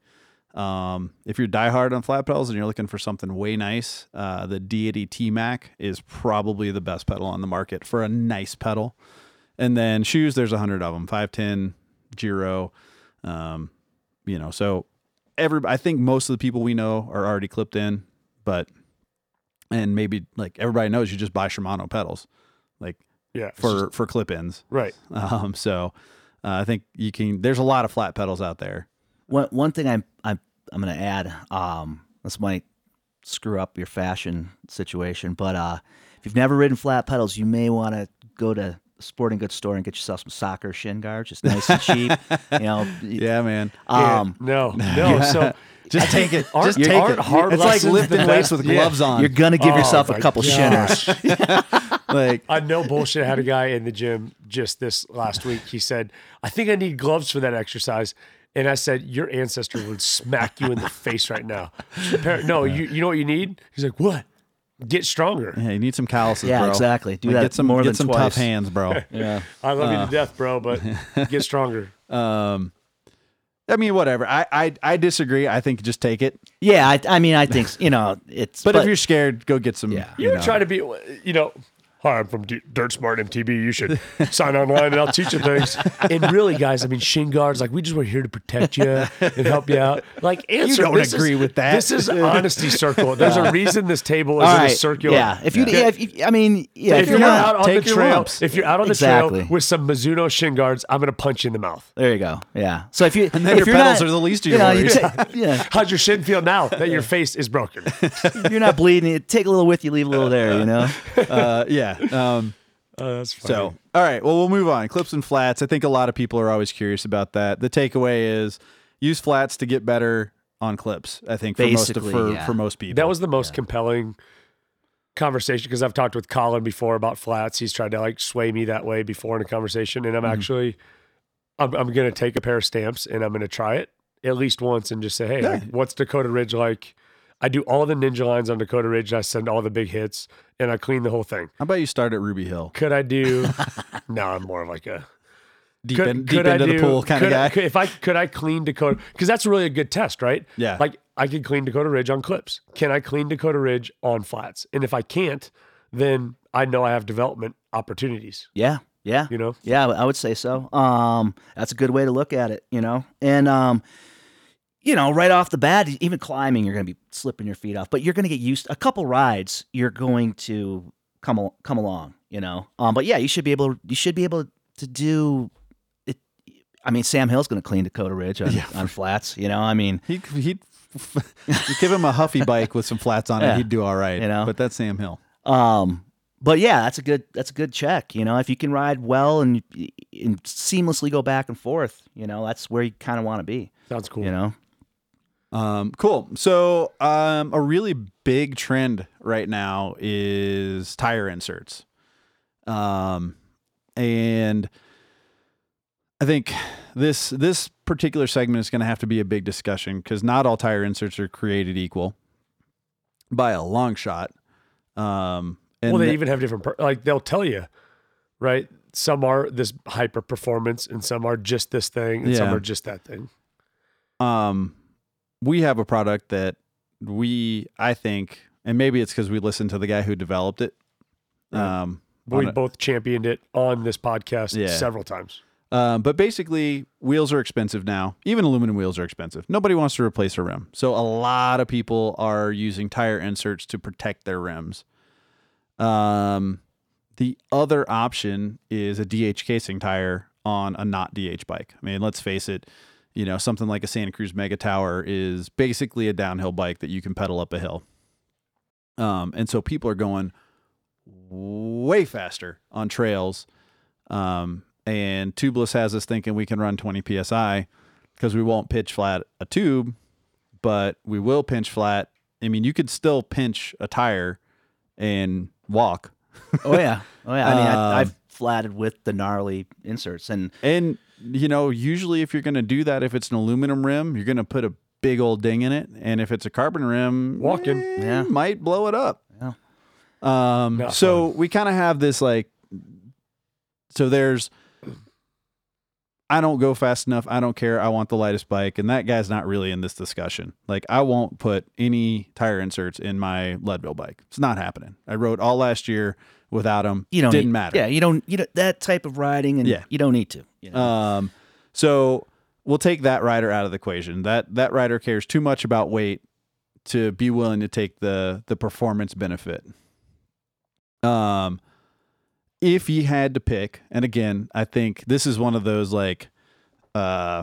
Um, if you're diehard on flat pedals and you're looking for something way nice, uh, the Deity T-Mac is probably the best pedal on the market for a nice pedal. And then shoes, there's a hundred of them, five ten, Giro, um, you know, so every, I think most of the people we know are already clipped in, but, and maybe like everybody knows you just buy Shimano pedals, like yeah, for, just, for clip ins. Right. Um, so uh, I think you can, there's a lot of flat pedals out there. One, one thing I'm, I'm, I'm going to add, um, this might screw up your fashion situation, but uh, if you've never ridden flat pedals, you may want to go to sporting goods store and get yourself some soccer shin guards, just nice and cheap. You know, yeah, man. Um, yeah, no, no. So just take it. Just take it. Hard it's like lifting weights with gloves yeah. on. You're gonna give oh, yourself a couple gosh. Shinners. Like I know bullshit. I had a guy in the gym just this last week. He said, "I think I need gloves for that exercise." And I said, "Your ancestor would smack you in the face right now." No, you you know what you need? He's like, "What?" Get stronger. Yeah, you need some calluses, yeah, bro. Yeah, exactly. Do like that get some more get than some twice. Tough hands, bro. Yeah, I love uh, you to death, bro, but get stronger. Um, I mean, whatever. I, I I disagree. I think just take it. Yeah, I I mean, I think you know it's. But, but if you're scared, go get some. Yeah, you, you know, try to be. You know, hi, I'm from Dirt Smart M T B. You should sign online, and I'll teach you things. And really, guys, I mean, shin guards. Like we just were here to protect you and help you out. Like, answer. You don't this agree is, with that. This is honesty circle. There's a reason this table is right. in a circular. Yeah. If you, yeah. Yeah, if you, I mean, yeah. If, if you're, you're not, out on the trail, lumps. If you're out on the exactly. trail with some Mizuno shin guards, I'm gonna punch you in the mouth. There you go. Yeah. So if you, and then if your pedals not, are the least of your worries. You know, yeah. yeah. How's your shin feel now that your face is broken? You're not bleeding. Take a little with you, leave a little there. You know. Uh, yeah. Um, oh, that's funny. So, all right, well, we'll move on. Clips and flats. I think a lot of people are always curious about that. The takeaway is use flats to get better on clips, I think, for Basically, most of, for, yeah. for most people. That was the most yeah. compelling conversation, because I've talked with Colin before about flats. He's tried to like sway me that way before in a conversation, and I'm mm-hmm. actually, I'm, I'm going to take a pair of stamps and I'm going to try it at least once and just say, hey, yeah. like, what's Dakota Ridge like? I do all the ninja lines on Dakota Ridge. I send all the big hits and I clean the whole thing. How about you start at Ruby Hill? Could I do? No, I'm more of like a deep, could, in, could deep into do, the pool kind could, of guy. Could, if I could, I clean Dakota, because that's really a good test, right? Yeah. Like I could clean Dakota Ridge on clips. Can I clean Dakota Ridge on flats? And if I can't, then I know I have development opportunities. Yeah. Yeah. You know? Yeah, I would say so. Um, that's a good way to look at it, you know? And, um, you know, right off the bat, even climbing, you're going to be slipping your feet off, but you're going to get used to a couple rides. You're going to come, al- come along, you know? Um, but yeah, you should be able to, you should be able to do it. I mean, Sam Hill's going to clean Dakota Ridge on, yeah. on flats, you know? I mean, he'd, he'd give him a Huffy bike with some flats on yeah. it. He'd do all right, you know, but that's Sam Hill. Um, But yeah, that's a good that's a good check. You know, if you can ride well and, and seamlessly go back and forth, you know, that's where you kind of want to be. Sounds cool. You know, um, cool. So um, a really big trend right now is tire inserts, um, and I think this this particular segment is going to have to be a big discussion, because not all tire inserts are created equal by a long shot. Um, And well, they th- even have different, per- like they'll tell you, right? Some are this hyper performance and some are just this thing and yeah. some are just that thing. Um, we have a product that we, I think, and maybe it's because we listened to the guy who developed it. Right. Um, we a- both championed it on this podcast yeah. several times. Um, but basically wheels are expensive now. Even aluminum wheels are expensive. Nobody wants to replace a rim. So a lot of people are using tire inserts to protect their rims. Um, the other option is a D H casing tire on a not D H bike. I mean, let's face it, you know, something like a Santa Cruz Mega Tower is basically a downhill bike that you can pedal up a hill. Um, and so people are going way faster on trails. Um, and Tubeless has us thinking we can run twenty P S I because we won't pitch flat a tube, but we will pinch flat. I mean, you could still pinch a tire and walk. oh yeah oh yeah I mean, I, I've flatted with the gnarly inserts, and and you know, usually if you're going to do that, if it's an aluminum rim, you're going to put a big old ding in it, and if it's a carbon rim, walking eh, yeah. might blow it up. yeah um Not so fun. We kind of have this like, so there's I don't go fast enough, I don't care, I want the lightest bike, and that guy's not really in this discussion. Like, I won't put any tire inserts in my Leadville bike. It's not happening. I rode all last year without them. You don't Didn't need, matter. Yeah, you don't, you don't, that type of riding, and yeah. you don't need to. You know? Um, so we'll take that rider out of the equation. That that rider cares too much about weight to be willing to take the the performance benefit. Um. If you had to pick, and again, I think this is one of those like uh,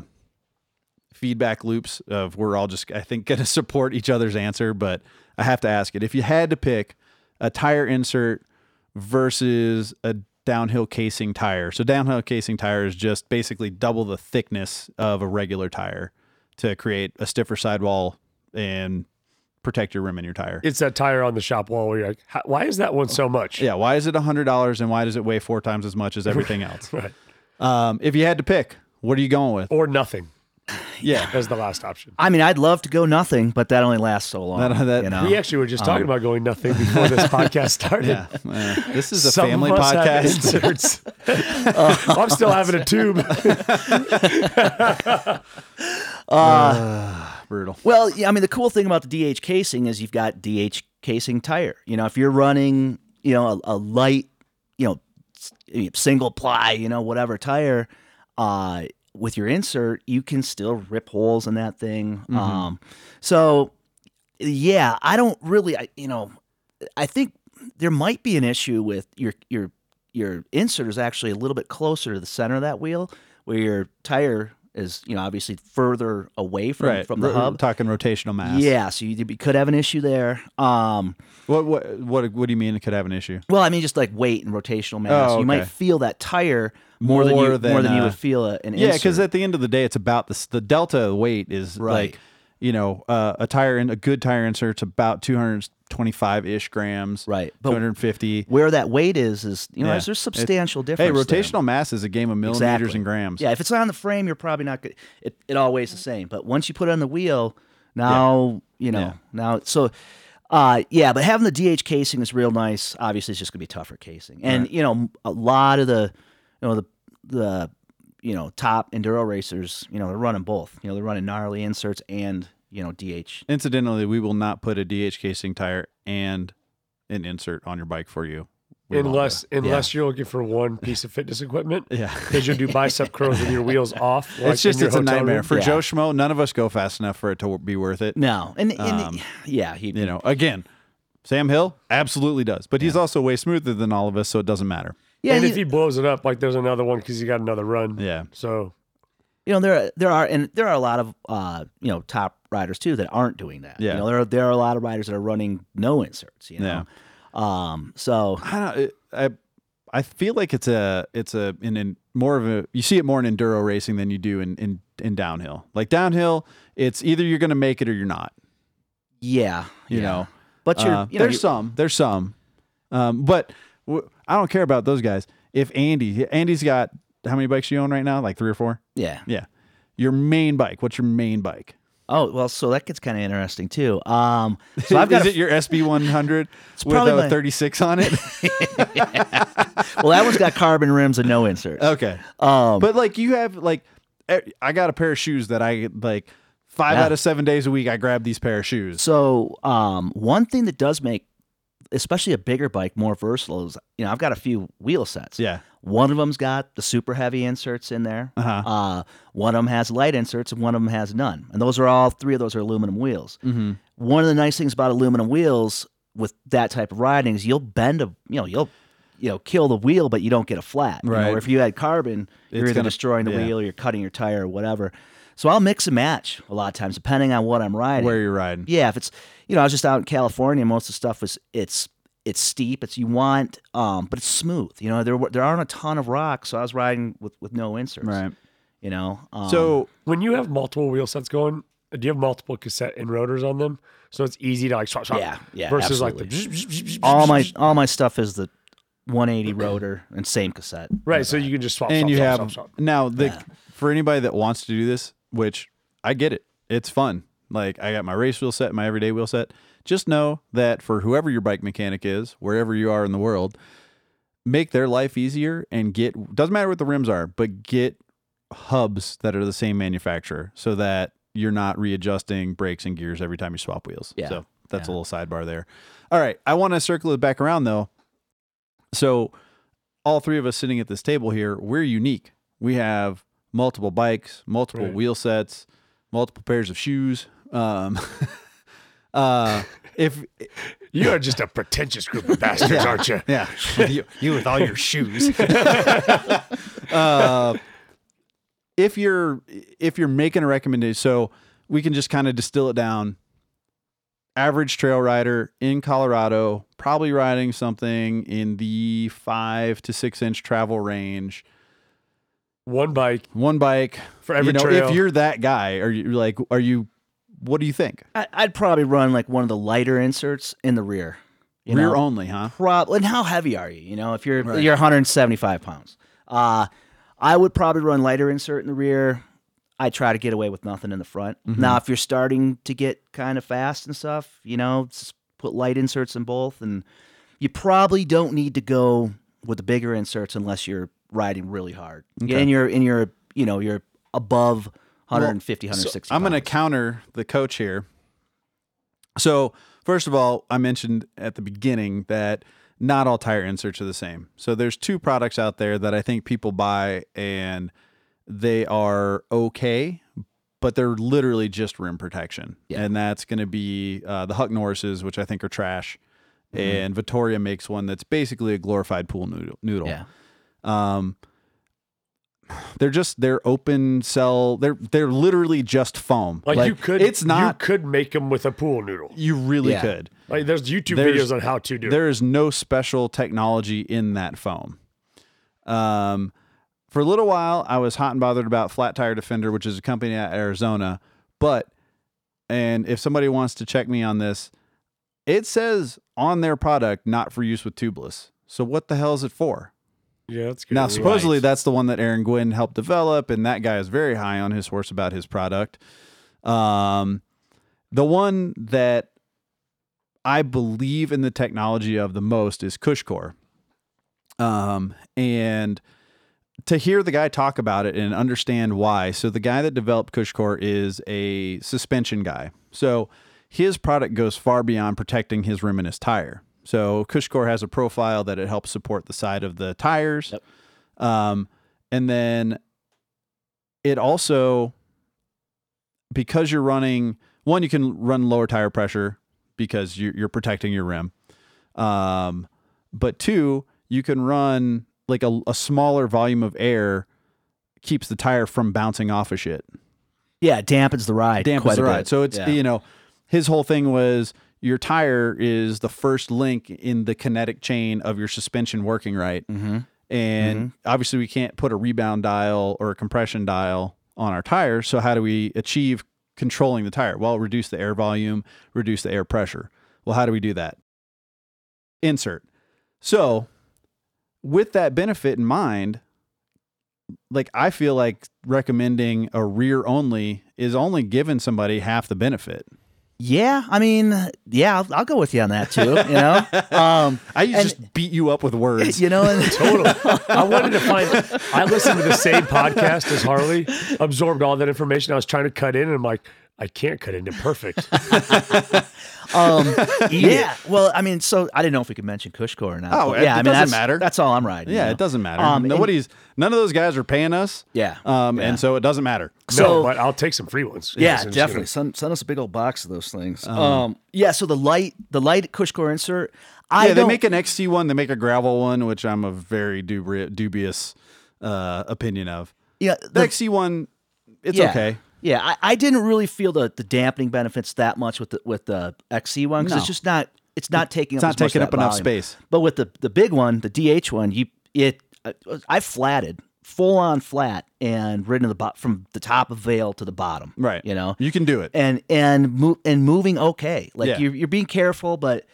feedback loops of we're all just, I think, going to support each other's answer, but I have to ask it. If you had to pick a tire insert versus a downhill casing tire, so downhill casing tire is just basically double the thickness of a regular tire to create a stiffer sidewall and protect your rim and your tire. It's that tire on the shop wall where you're like, why is that one so much? Yeah. Why is it a hundred dollars and why does it weigh four times as much as everything else? Right. Um, if you had to pick, what are you going with? Or nothing. Yeah. As the last option. I mean, I'd love to go nothing, but that only lasts so long. That, that, you know? We actually were just talking um, about going nothing before this podcast started. Yeah, uh, this is a Some family podcast. Inserts. I'm still having a tube. uh, uh, brutal. Well, yeah, I mean, the cool thing about the D H casing is you've got D H casing tire. You know, if you're running, you know, a, a light, you know, single ply, you know, whatever tire, uh, with your insert, you can still rip holes in that thing. Mm-hmm. Um, so yeah, I don't really, I, you know, I think there might be an issue with your, your, your insert is actually a little bit closer to the center of that wheel, where your tire is, you know, obviously further away from, right. from the We're hub. Talking rotational mass. Yeah. So you could have an issue there. Um, what, what, what, what do you mean it could have an issue? Well, I mean, just like weight and rotational mass. Oh, okay. You might feel that tire More, more than you, than, more than uh, you would feel an insert. Yeah, because at the end of the day, it's about this, the delta weight is right. like you know, uh, a tire and a good tire insert's about two twenty-five ish grams, right? But two fifty. Where that weight is, is you know, yeah. there's a substantial it, difference. Hey, rotational there. Mass is a game of millimeters exactly. and grams. Yeah, if it's on the frame, you're probably not good. It, it all weighs the same. But once you put it on the wheel, now, yeah. you know, yeah. now, so, uh, yeah, but having the D H casing is real nice. Obviously, it's just going to be tougher casing. And, right. you know, a lot of the, you know, the, the, you know, top enduro racers, you know, they're running both. You know, they're running gnarly inserts and, you know, D H. Incidentally, we will not put a D H casing tire and an insert on your bike for you. We're unless unless yeah. you're looking for one piece of fitness equipment. Yeah. Because you'll do bicep curls with your wheels off. Like it's just, it's a nightmare. Room. For yeah. Joe Schmo, none of us go fast enough for it to be worth it. No. And, and um, yeah. He, you know, again, Sam Hill absolutely does. But yeah. he's also way smoother than all of us, so it doesn't matter. Yeah, and he, if he blows it up, like there's another one because he got another run. Yeah. So, you know, there there are and there are a lot of uh, you know, top riders too that aren't doing that. Yeah. You know, there are there are a lot of riders that are running no inserts. You know. Yeah. Um. So I don't, I I feel like it's a it's a in, in more of a you see it more in enduro racing than you do in in, in downhill. Like downhill, it's either you're going to make it or you're not. Yeah. You yeah. know. But you're, uh, you know, there's you're, some there's some, um, but. I don't care about those guys. If Andy, Andy's got, how many bikes you own right now? Like three or four? Yeah. Yeah. Your main bike. What's your main bike? Oh, well, so that gets kind of interesting too. Um, so I've got Is a, it your S B one hundred with a my... thirty-six on it? yeah. Well, that one's got carbon rims and no inserts. Okay. Um, but like you have like, I got a pair of shoes that I like five yeah. out of seven days a week. I grab these pair of shoes. So um, one thing that does make especially a bigger bike more versatile is, you know, I've got a few wheel sets. Yeah. One of them's got the super heavy inserts in there. Uh-huh. Uh, one of them has light inserts and one of them has none. And those are all three of those are aluminum wheels. Mm-hmm. One of the nice things about aluminum wheels with that type of riding is you'll bend a, you know, you'll, you know, kill the wheel, but you don't get a flat. Right. You know, if you had carbon, you're it's either gonna, destroying the yeah. wheel or you're cutting your tire or whatever. So I'll mix and match a lot of times, depending on what I'm riding. Where you're riding. Yeah, if it's, you know, I was just out in California. Most of the stuff was, it's it's steep. It's you want, um, but it's smooth. You know, there there aren't a ton of rocks, so I was riding with, with no inserts. Right. You know. Um, so when you have multiple wheel sets going, do you have multiple cassette and rotors on them? So it's easy to like swap, swap. Yeah, yeah, versus absolutely. Like the... All my, all my stuff is the one eighty rotor and same cassette. Right, so you can just swap, and swap, you swap, have, swap, swap. Now, the, yeah. for anybody that wants to do this, which I get it. It's fun. Like I got my race wheel set, my everyday wheel set. Just know that for whoever your bike mechanic is, wherever you are in the world, make their life easier and get, doesn't matter what the rims are, but get hubs that are the same manufacturer so that you're not readjusting brakes and gears every time you swap wheels. Yeah. So that's yeah. a little sidebar there. All right. I want to circle it back around though. So all three of us sitting at this table here, we're unique. We have multiple bikes, multiple right. wheel sets, multiple pairs of shoes. Um, uh, if you are just a pretentious group of bastards, yeah. aren't you? Yeah, you, you with all your shoes. uh, if you're if you're making a recommendation, so we can just kind of distill it down. Average trail rider in Colorado, probably riding something in the five to six inch travel range. One bike. One bike. For every you know, trail. If you're that guy, are you like, are you, what do you think? I, I'd probably run like one of the lighter inserts in the rear. You rear know? Only, huh? Probably. And how heavy are you? You know, if you're right. you're one seventy-five pounds. Uh, I would probably run lighter insert in the rear. I try to get away with nothing in the front. Mm-hmm. Now, if you're starting to get kind of fast and stuff, you know, just put light inserts in both. And you probably don't need to go with the bigger inserts unless you're riding really hard. Okay. And you're in your, you know, you're above one fifty, well, one sixty. So I'm going to counter the coach here. So first of all, I mentioned at the beginning that not all tire inserts are the same. So there's two products out there that I think people buy and they are okay, but they're literally just rim protection. Yeah. And that's going to be uh, the Huck Norris's, which I think are trash. Mm-hmm. And Vittoria makes one that's basically a glorified pool noodle. noodle. Yeah. Um, they're just, they're open cell. They're, they're literally just foam. Like, like you could, it's not, you could make them with a pool noodle. You really yeah. could. Like there's YouTube there's, videos on how to do it. There is no special technology in that foam. Um, for a little while I was hot and bothered about Flat Tire Defender, which is a company out of Arizona, but And if somebody wants to check me on this, it says on their product, not for use with tubeless. So what the hell is it for? Yeah, that's good. Now, supposedly right. that's the one that Aaron Gwynn helped develop, and that guy is very high on his horse about his product. Um, the one that I believe in the technology of the most is CushCore. Um, and to hear the guy talk about it and understand why. So the guy that developed CushCore is a suspension guy. So his product goes far beyond protecting his rim and his tire. So CushCore has a profile that it helps support the side of the tires. Yep. Um, and then it also, because you're running, one, you can run lower tire pressure because you're, you're protecting your rim. Um, but two, you can run like a, a smaller volume of air keeps the tire from bouncing off of shit. Yeah. It dampens the ride. Dampens quite the ride. Bit. So it's, yeah. you know, his whole thing was your tire is the first link in the kinetic chain of your suspension working right. Mm-hmm. And mm-hmm. obviously we can't put a rebound dial or a compression dial on our tire. So how do we achieve controlling the tire? Well, reduce the air volume, reduce the air pressure. Well, how do we do that? Insert. So with that benefit in mind, like I feel like recommending a rear only is only giving somebody half the benefit. Yeah, I mean, yeah, I'll, I'll go with you on that too. You know, um, I and, just beat you up with words. You know, and totally. I wanted to find. I listened to the same podcast as Harley, absorbed all that information. I was trying to cut in, and I'm like, I can't cut into perfect. um, yeah, well, I mean, so I didn't know if we could mention CushCore or not. Oh, yeah, it I mean, doesn't that's, matter. That's all I'm riding. Yeah, you know? It doesn't matter. Um, Nobody's, and, none of those guys are paying us. Yeah, um, yeah. And so it doesn't matter. So, no, but I'll take some free ones. Yeah, yeah definitely. Send, send us a big old box of those things. Um, um, yeah, so the light, the light CushCore insert. I yeah, they make an X C one. They make a gravel one, which I'm a very dubri- dubious uh, opinion of. Yeah, the, the X C one, it's yeah. okay. Yeah, I, I didn't really feel the, the dampening benefits that much with the with the X C one because no. it's just not it's not taking it's up not as taking much up enough volume. Space. But with the, the big one, the D H one, you it I, I flatted full on flat and ridden to the bo- from the top of Vail to the bottom. Right, you know you can do it and and move and moving okay. Like yeah. you're you're being careful, but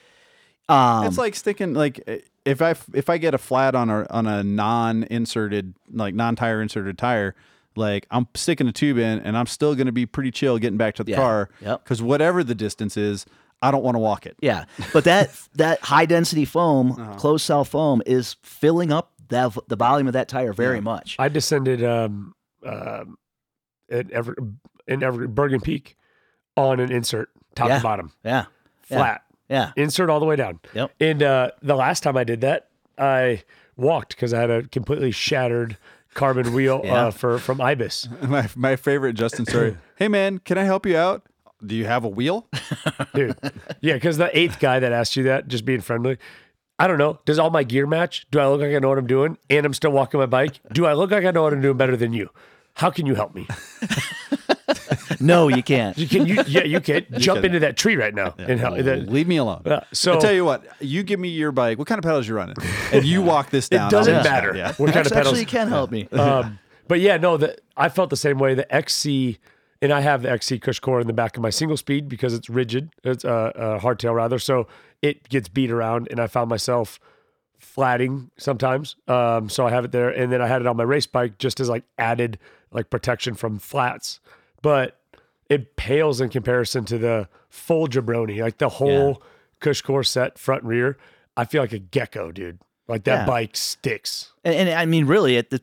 um, it's like sticking like if I if I get a flat on a on a non inserted like non tire inserted tire. Like I'm sticking a tube in and I'm still going to be pretty chill getting back to the yeah. car because yep. whatever the distance is, I don't want to walk it. Yeah. But that, that high density foam, uh-huh. closed cell foam is filling up that, the volume of that tire very yeah. much. I descended, um, um, uh, at every, in every Bergen Peak on an insert top yeah. to bottom. Yeah. Flat. Yeah. Insert all the way down. Yep. And, uh, the last time I did that, I walked cause I had a completely shattered carbon wheel yeah. uh, for from Ibis. My my favorite Justin story. Hey man, can I help you out? Do you have a wheel, dude? Yeah, because the eighth guy that asked you that, just being friendly. I don't know. Does all my gear match? Do I look like I know what I'm doing? And I'm still walking my bike. Do I look like I know what I'm doing better than you? How can you help me? No, you can't. You can. You, yeah, you can you jump can. into that tree right now yeah. and help. That, leave me alone. Uh, so I'll tell you what. You give me your bike. What kind of pedals you running? And you walk this down. It doesn't yeah. matter. Yeah. What actually, kind of pedals? Actually, you can help me. Um, but yeah, no. The, I felt the same way. The X C, and I have the X C CushCore in the back of my single speed because it's rigid. It's a uh, uh, hardtail rather, so it gets beat around, and I found myself flatting sometimes. Um, so I have it there, and then I had it on my race bike just as like added like protection from flats. But it pales in comparison to the full jabroni, like the whole yeah. CushCore set, front and rear. I feel like a gecko, dude. Like that yeah. bike sticks. And, and I mean, really, it, the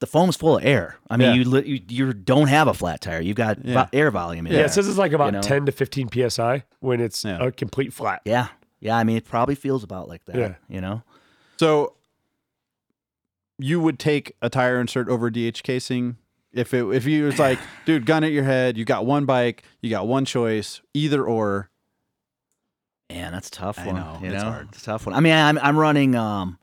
the foam's full of air. I mean, yeah. you, you you don't have a flat tire. You've got yeah. vo- air volume in yeah, there. Yeah, it says it's like about you know? ten to fifteen P S I when it's yeah. a complete flat. Yeah. Yeah, I mean, it probably feels about like that, yeah. you know? So you would take a tire insert over D H casing? If it if you was like, dude, gun at your head, you got one bike, you got one choice, either or. Man, that's a tough one. I know, you it's know? hard. It's a tough one. I mean, I'm I'm running. Um,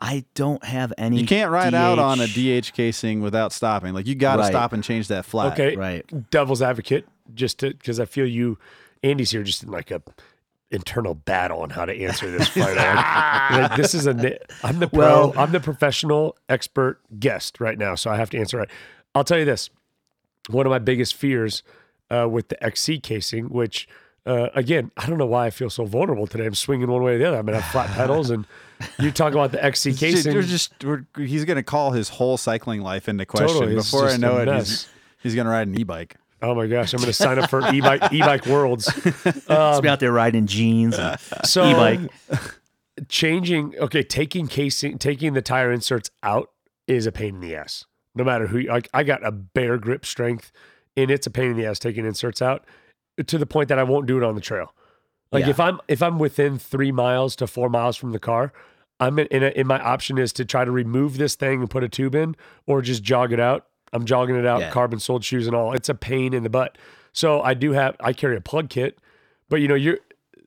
I don't have any. You can't ride D H out on a D H casing without stopping. Like you got to right. stop and change that flat. Okay, right. Devil's advocate, just because I feel you, Andy's here, just in like a internal battle on how to answer this. Like, this is a I'm the pro, well, I'm the professional expert guest right now, so I have to answer right. I'll tell you this. One of my biggest fears uh, with the X C casing, which, uh, again, I don't know why I feel so vulnerable today. I'm swinging one way or the other. I'm going to have flat pedals, and you talk about the X C casing. We're just, we're, he's going to call his whole cycling life into question. Totally. Before I know it, he's, he's going to ride an e-bike. Oh my gosh! I'm going to sign up for e-bike e-bike worlds. Um, Just be out there riding jeans, and so e-bike. Changing, okay, taking casing, taking the tire inserts out is a pain in the ass. No matter who, like I got a bare grip strength, and it's a pain in the ass taking inserts out to the point that I won't do it on the trail. Like yeah. if I'm if I'm within three miles to four miles from the car. I'm in, in, a, in my option is to try to remove this thing and put a tube in, or just jog it out. I'm jogging it out, yeah. carbon soled shoes and all. It's a pain in the butt. So I do have, I carry a plug kit, but you know, you're,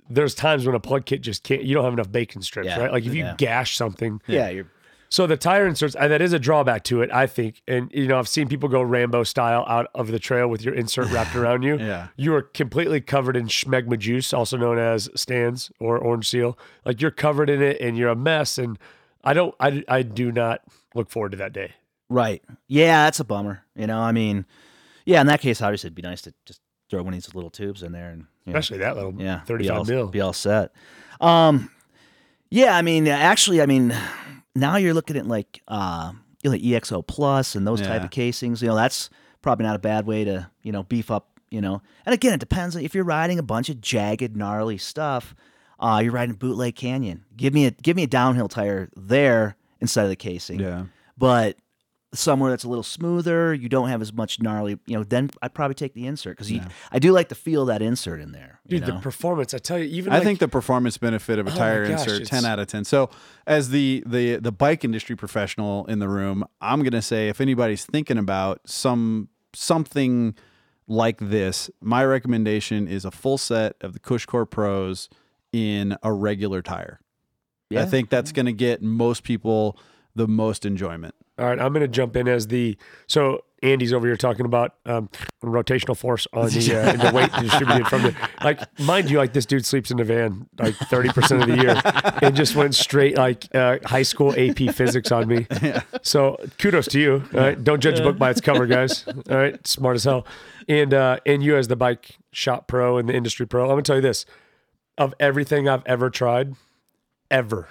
there's times when a plug kit just can't, you don't have enough bacon strips, yeah. right? Like if you yeah. gash something. Yeah. You're... So the tire inserts, that is a drawback to it, I think. And you know, I've seen people go Rambo style out of the trail with your insert wrapped around you. Yeah. You are completely covered in schmegma juice, also known as Stans or Orange Seal. Like you're covered in it and you're a mess. And I don't, I, I do not look forward to that day. Right. Yeah, that's a bummer. You know, I mean, yeah, in that case, obviously, it'd be nice to just throw one of these little tubes in there. and you know, Especially that little yeah, thirty-five mil. Be all set. Um, yeah, I mean, actually, I mean, now you're looking at like uh, you know, like E X O Plus and those yeah. type of casings. You know, that's probably not a bad way to, you know, beef up, you know. And again, it depends. If you're riding a bunch of jagged, gnarly stuff, uh, you're riding Bootleg Canyon. Give me a, give me a downhill tire there instead of the casing. Yeah. But... somewhere that's a little smoother, you don't have as much gnarly, you know, then I'd probably take the insert because yeah. I do like to feel that insert in there. Dude, you know? The performance, I tell you, even I like, think the performance benefit of a oh tire gosh, insert, it's... ten out of ten. So as the, the, the bike industry professional in the room, I'm going to say if anybody's thinking about some something like this, my recommendation is a full set of the CushCore Pros in a regular tire. Yeah. I think that's yeah. going to get most people the most enjoyment. All right, I'm going to jump in as the so Andy's over here talking about um, rotational force on the, uh, and the weight distributed from the like. Mind you, like this dude sleeps in the van like thirty percent of the year, and just went straight like uh, high school A P physics on me. Yeah. So kudos to you. All right, don't judge a book by its cover, guys. All right, smart as hell. And uh, and you as the bike shop pro and the industry pro, I'm going to tell you this: of everything I've ever tried, ever,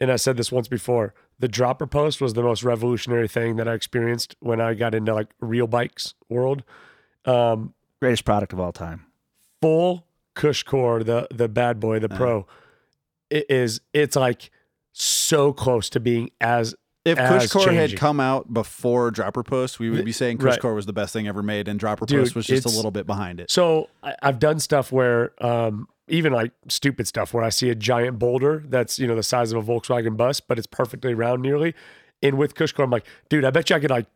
and I said this once before. The dropper post was the most revolutionary thing that I experienced when I got into like real bikes world. Um, Greatest product of all time. Full CushCore, the the bad boy, the uh, pro. It is it's like so close to being as if as CushCore had come out before dropper post, we would be saying CushCore right. was the best thing ever made, and dropper Dude, post was just a little bit behind it. So I, I've done stuff where um, even like stupid stuff where I see a giant boulder that's, you know, the size of a Volkswagen bus, but it's perfectly round nearly. And with CushCore, I'm like, dude, I bet you I could like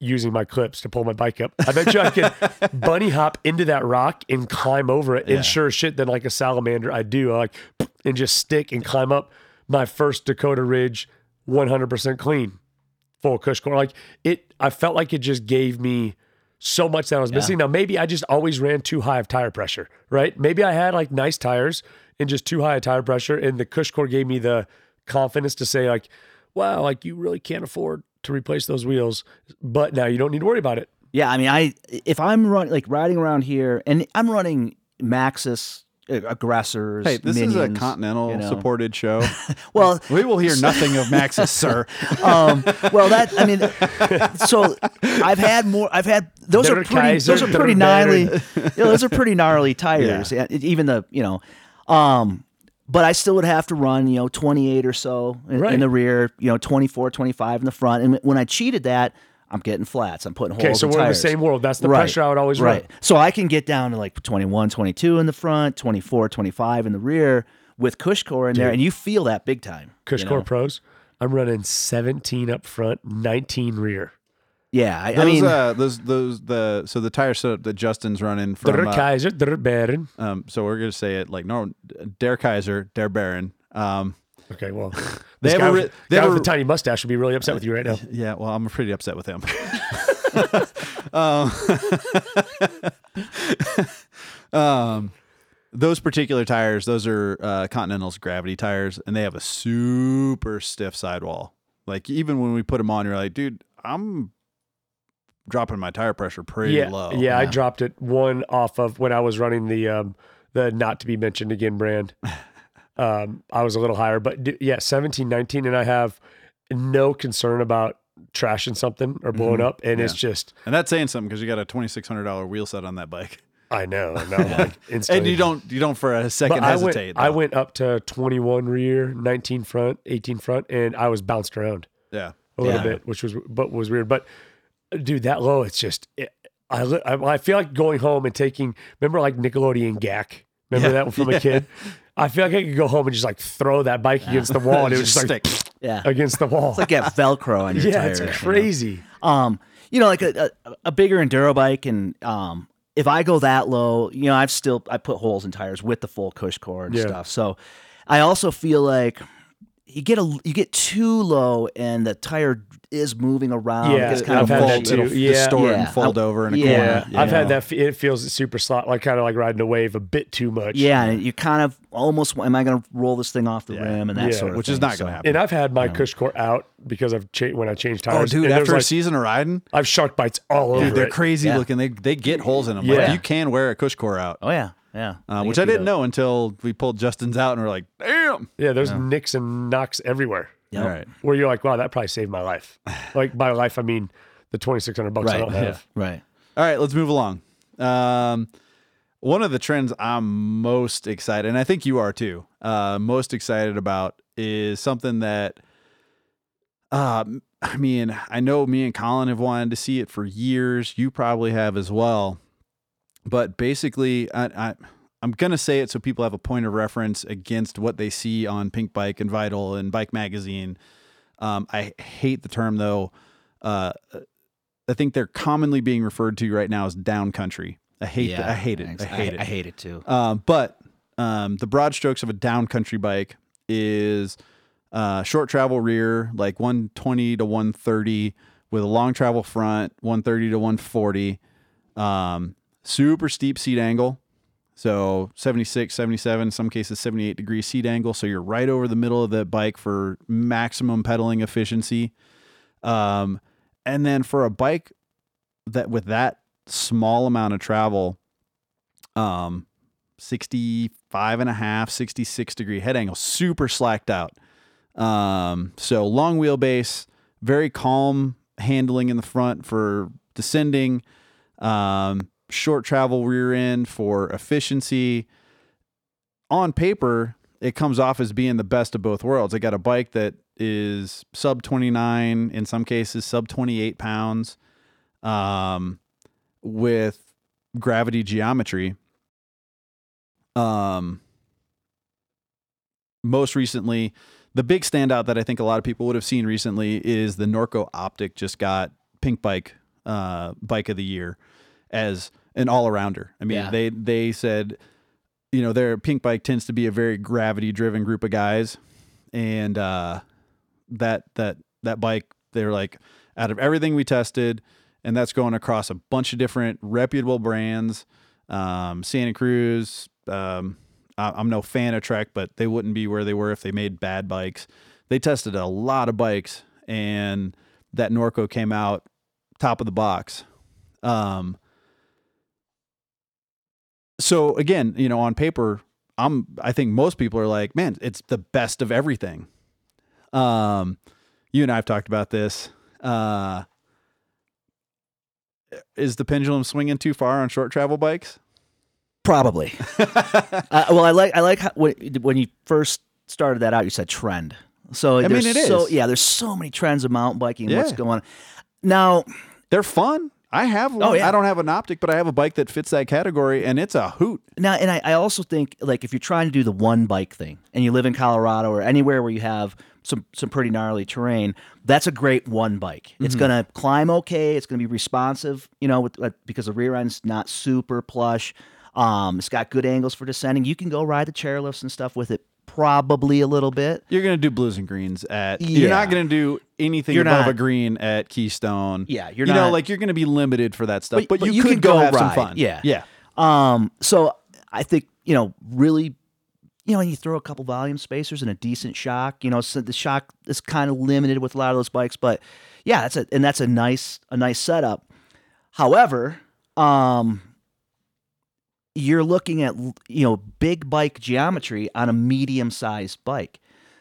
using my clips to pull my bike up. I bet you I could bunny hop into that rock and climb over it. Yeah. And sure shit, then like a salamander, I do I like and just stick and climb up my first Dakota Ridge, one hundred percent clean, full CushCore. Like it, I felt like it just gave me so much that I was missing. Yeah. Now, maybe I just always ran too high of tire pressure, right? Maybe I had like nice tires and just too high of tire pressure. And the CushCore gave me the confidence to say like, wow, like you really can't afford to replace those wheels, but now you don't need to worry about it. Yeah. I mean, I, if I'm running, like riding around here and I'm running Maxxis Aggressors. Hey, this minions, is a Continental you know. supported show. Well, we will hear nothing of Maxxis, sir. Um, well, that I mean, so I've had more. I've had those Dirt are pretty. Kaiser, those are pretty Dirt gnarly. You know, those are pretty gnarly tires. Yeah. Even the you know, um, but I still would have to run you know twenty-eight or so in, right. in the rear. You know, twenty-four, twenty-five in the front. And when I cheated that, I'm getting flats. I'm putting holes in tires. Okay, so we're in the same world. That's the right. pressure I would always right. run. So I can get down to like twenty-one, twenty-two in the front, twenty-four, twenty-five in the rear with CushCore in Dude. there, and you feel that big time. CushCore you know? Pros, I'm running seventeen up front, nineteen rear. Yeah, I, those, I mean uh, those those the so the tire setup that Justin's running from Der Kaiser, uh, Der Baron. Um, so we're gonna say it like normal, Der Kaiser, Der Baron. Um. Okay, well, this guy, with, they guy with the tiny mustache would be really upset with you right now. Yeah, well, I'm pretty upset with him. um, um, those particular tires, those are uh, Continental's gravity tires, and they have a super stiff sidewall. Like, even when we put them on, you're like, dude, I'm dropping my tire pressure pretty yeah, low. Yeah, yeah, I dropped it one off of when I was running the um, the not to be mentioned again brand. um, I was a little higher, but d- yeah, seventeen, nineteen, and I have no concern about trashing something or blowing mm-hmm. up, and yeah. it's just and that's saying something because you got a twenty-six hundred dollars wheel set on that bike. I know, and I'm like instantly. And you don't you don't for a second but hesitate. I went, I went up to twenty-one rear, nineteen front, eighteen front, and I was bounced around. Yeah, a little yeah. bit, which was but was weird. But dude, that low, it's just it, I I feel like going home and taking. Remember, like Nickelodeon Gak. Remember yeah. that one from yeah. a kid. I feel like I could go home and just like throw that bike against the wall, and it would just, just like stick. Yeah. against the wall. It's like that Velcro on your yeah, tire. Yeah, it's crazy. You know? Um, you know, like a, a a bigger enduro bike, and um. If I go that low, you know, I've still, I put holes in tires with the full CushCore and yeah. stuff. So I also feel like you get a, you get too low and the tire is moving around. Yeah, it's kind I've of had fold, that yeah. distort yeah. and fold I'll, over in a yeah. corner. I've know. had that. It feels super slot, like kind of like riding a wave a bit too much. Yeah. And you kind of almost, am I going to roll this thing off the yeah. rim and that yeah. sort of Which thing. Which is not so, going to happen. And I've had my yeah. CushCore out because I've cha- when I changed tires. Oh, dude, after a like, season of riding, I've shark bites all over. Dude, they're it. crazy yeah. looking. They they get holes in them. Yeah. Like, you can wear a CushCore out. Oh, yeah. Yeah. Uh, which I didn't know until we pulled Justin's out and we're like, damn. Yeah, there's yeah. nicks and knocks everywhere. Yep. All right. Where you're like, wow, that probably saved my life. Like, by life, I mean the twenty-six hundred bucks right. I don't have. Yeah. Right. All right, let's move along. Um, one of the trends I'm most excited, and I think you are too, uh, most excited about is something that, uh, I mean, I know me and Colin have wanted to see it for years. You probably have as well. But basically, I, I, I'm going to say it so people have a point of reference against what they see on Pink Bike and Vital and Bike Magazine. Um, I hate the term, though. Uh, I think they're commonly being referred to right now as down country. I hate yeah, I hate it. Thanks. I hate I, it. I hate it, too. Uh, but um, the broad strokes of a down country bike is uh, short travel rear, like one twenty to one thirty, with a long travel front, one thirty to one forty. Um Super steep seat angle, so seventy-six, seventy-seven, in some cases seventy-eight degree seat angle, so you're right over the middle of the bike for maximum pedaling efficiency. Um, and then for a bike that with that small amount of travel, um, sixty-five and a half, sixty-six degree head angle, super slacked out. Um, so long wheelbase, very calm handling in the front for descending, um, short travel rear end for efficiency. On paper, it comes off as being the best of both worlds. I got a bike that is sub twenty-nine, in some cases sub twenty-eight pounds, um, with gravity geometry. Um, most recently, the big standout that I think a lot of people would have seen recently is the Norco Optic just got Pink Bike, uh, Bike of the Year as an all-arounder. I mean, yeah. they they said, you know, their Pink Bike tends to be a very gravity-driven group of guys, and uh, that that that bike, they're like, out of everything we tested, and that's going across a bunch of different reputable brands, um, Santa Cruz. Um, I, I'm no fan of Trek, but they wouldn't be where they were if they made bad bikes. They tested a lot of bikes, and that Norco came out top of the box. Um, So again, you know, on paper, I'm, I think most people are like, man, it's the best of everything. Um, you and I have talked about this. Uh, is the pendulum swinging too far on short travel bikes? Probably. uh, well, I like, I like how, when, when you first started that out, you said trend. So I mean, it so, is. Yeah. There's so many trends of mountain biking. Yeah. What's going on now? They're fun. I have one. Oh, yeah. I don't have an optic, but I have a bike that fits that category, and it's a hoot. Now, and I, I also think, like, if you're trying to do the one bike thing, and you live in Colorado or anywhere where you have some some pretty gnarly terrain, that's a great one bike. Mm-hmm. It's going to climb okay. It's going to be responsive, you know, with, with, because the rear end's not super plush. Um, it's got good angles for descending. You can go ride the chairlifts and stuff with it. Probably a little bit. You're going to do blues and greens at... Yeah. You're not going to do anything you're above not, a green at Keystone. Yeah, you're you not... You know, like, you're going to be limited for that stuff, but, but, but you, you could can go, go have ride. Some fun. Yeah. Yeah. Um, so I think, you know, really, you know, you throw a couple volume spacers and a decent shock, you know, so the shock is kind of limited with a lot of those bikes, but yeah, that's a, and that's a nice, a nice setup. However, um, you're looking at, you know, big bike geometry on a medium-sized bike.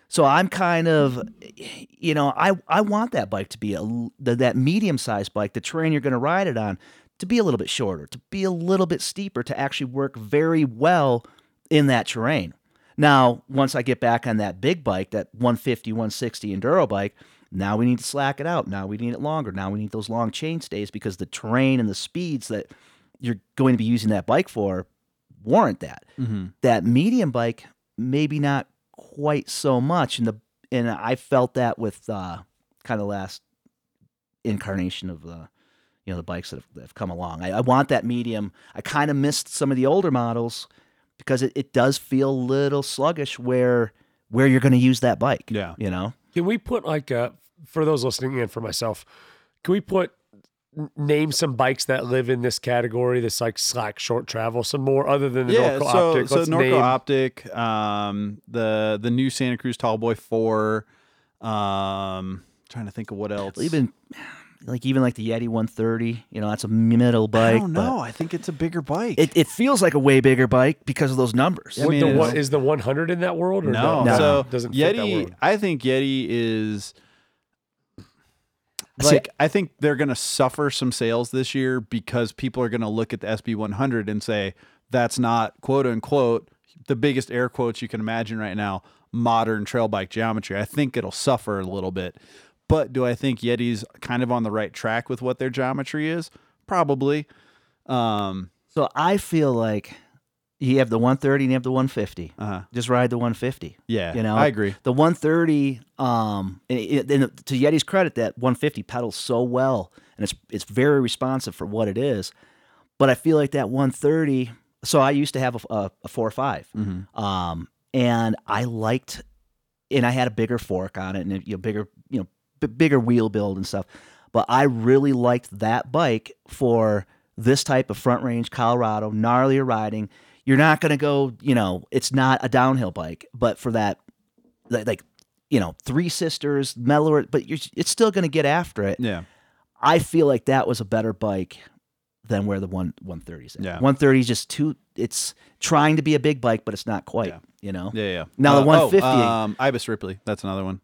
So I'm kind of, you know, I, I want that bike to be a, that medium-sized bike, the terrain you're going to ride it on, to be a little bit shorter, to be a little bit steeper, to actually work very well in that terrain. Now, once I get back on that big bike, that one fifty, one sixty Enduro bike, now we need to slack it out. Now we need it longer. Now we need those long chain stays because the terrain and the speeds that you're going to be using that bike for warrant that. Mm-hmm. That medium bike, maybe not quite so much. And the and I felt that with uh, kind of last incarnation of the, you know, the bikes that have, that have come along. I, I want that medium. I kind of missed some of the older models because it, it does feel a little sluggish where where you're going to use that bike. Yeah, you know. Can we put like uh, for those listening and for myself, can we put name some bikes that live in this category, this like slack short travel, some more other than the yeah, Norco so, Optic. So Let's Norco name. Optic, um, the the new Santa Cruz Tallboy four. Um, trying to think of what else. Even like even like the Yeti one thirty. You know, that's a middle bike. I don't know. I think it's a bigger bike. It, it feels like a way bigger bike because of those numbers. I mean, the one, is the one hundred in that world? Or no, no, so doesn't Yeti. Fit that world. I think Yeti is. Like, I think they're going to suffer some sales this year because people are going to look at the S B one hundred and say, that's not, quote unquote, the biggest air quotes you can imagine right now, modern trail bike geometry. I think it'll suffer a little bit. But do I think Yeti's kind of on the right track with what their geometry is? Probably. Um, so I feel like you have the one thirty and you have the one fifty. Uh-huh. Just ride the one fifty. Yeah, you know, I agree. The one thirty, um, and, it, and to Yeti's credit, that one fifty pedals so well, and it's it's very responsive for what it is. But I feel like that one thirty. So I used to have a, a, a four or five, mm-hmm. um, and I liked, and I had a bigger fork on it and a you know, bigger, you know, b- bigger wheel build and stuff. But I really liked that bike for this type of front range Colorado, gnarlier riding. You're not going to go, you know, it's not a downhill bike, but for that, like, you know, Three Sisters, mellower, but you're, it's still going to get after it. Yeah. I feel like that was a better bike than where the one, 130's at. Yeah. one thirty is just too, it's trying to be a big bike, but it's not quite, yeah. you know? Yeah, yeah. Now uh, the one fifty. Oh, um, Ibis Ripley, that's another one.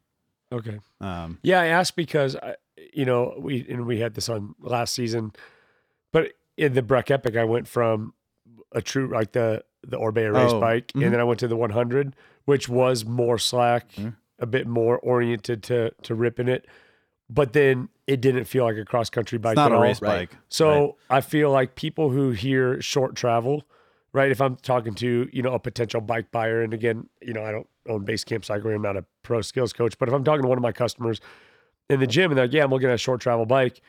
Okay. Um, yeah, I asked because, I, you know, we and we had this on last season, but in the Breck Epic, I went from a true like the the Orbea race oh, bike, mm-hmm. and then I went to the one hundred, which was more slack, mm-hmm. a bit more oriented to to ripping it, but then it didn't feel like a cross country bike. It's not at a all. race right. bike, so right. I feel like people who hear short travel, right? If I'm talking to you know a potential bike buyer, and again, you know I don't own Basecamp Cycling, I'm not a pro skills coach, but if I'm talking to one of my customers in the gym and they're like, yeah, I'm looking at a short travel bike,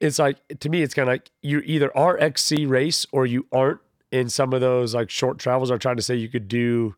it's like to me, it's kind of like you either are X C race or you aren't. In some of those like short travels are trying to say you could do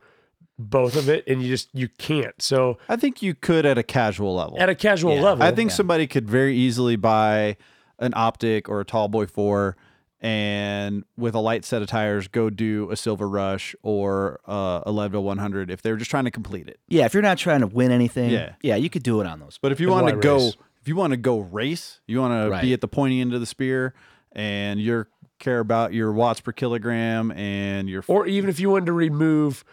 both of it and you just, you can't. So I think you could at a casual level, at a casual yeah. level. I think yeah. somebody could very easily buy an Optic or a Tallboy four and with a light set of tires, go do a Silver Rush or uh, a Leadville one hundred. If they're just trying to complete it. Yeah. If you're not trying to win anything. Yeah. Yeah. You could do it on those. But if you want to go, race. if you want to go race, you want right. to be at the pointy end of the spear and you're, care about your watts per kilogram and your, or even if you wanted to remove,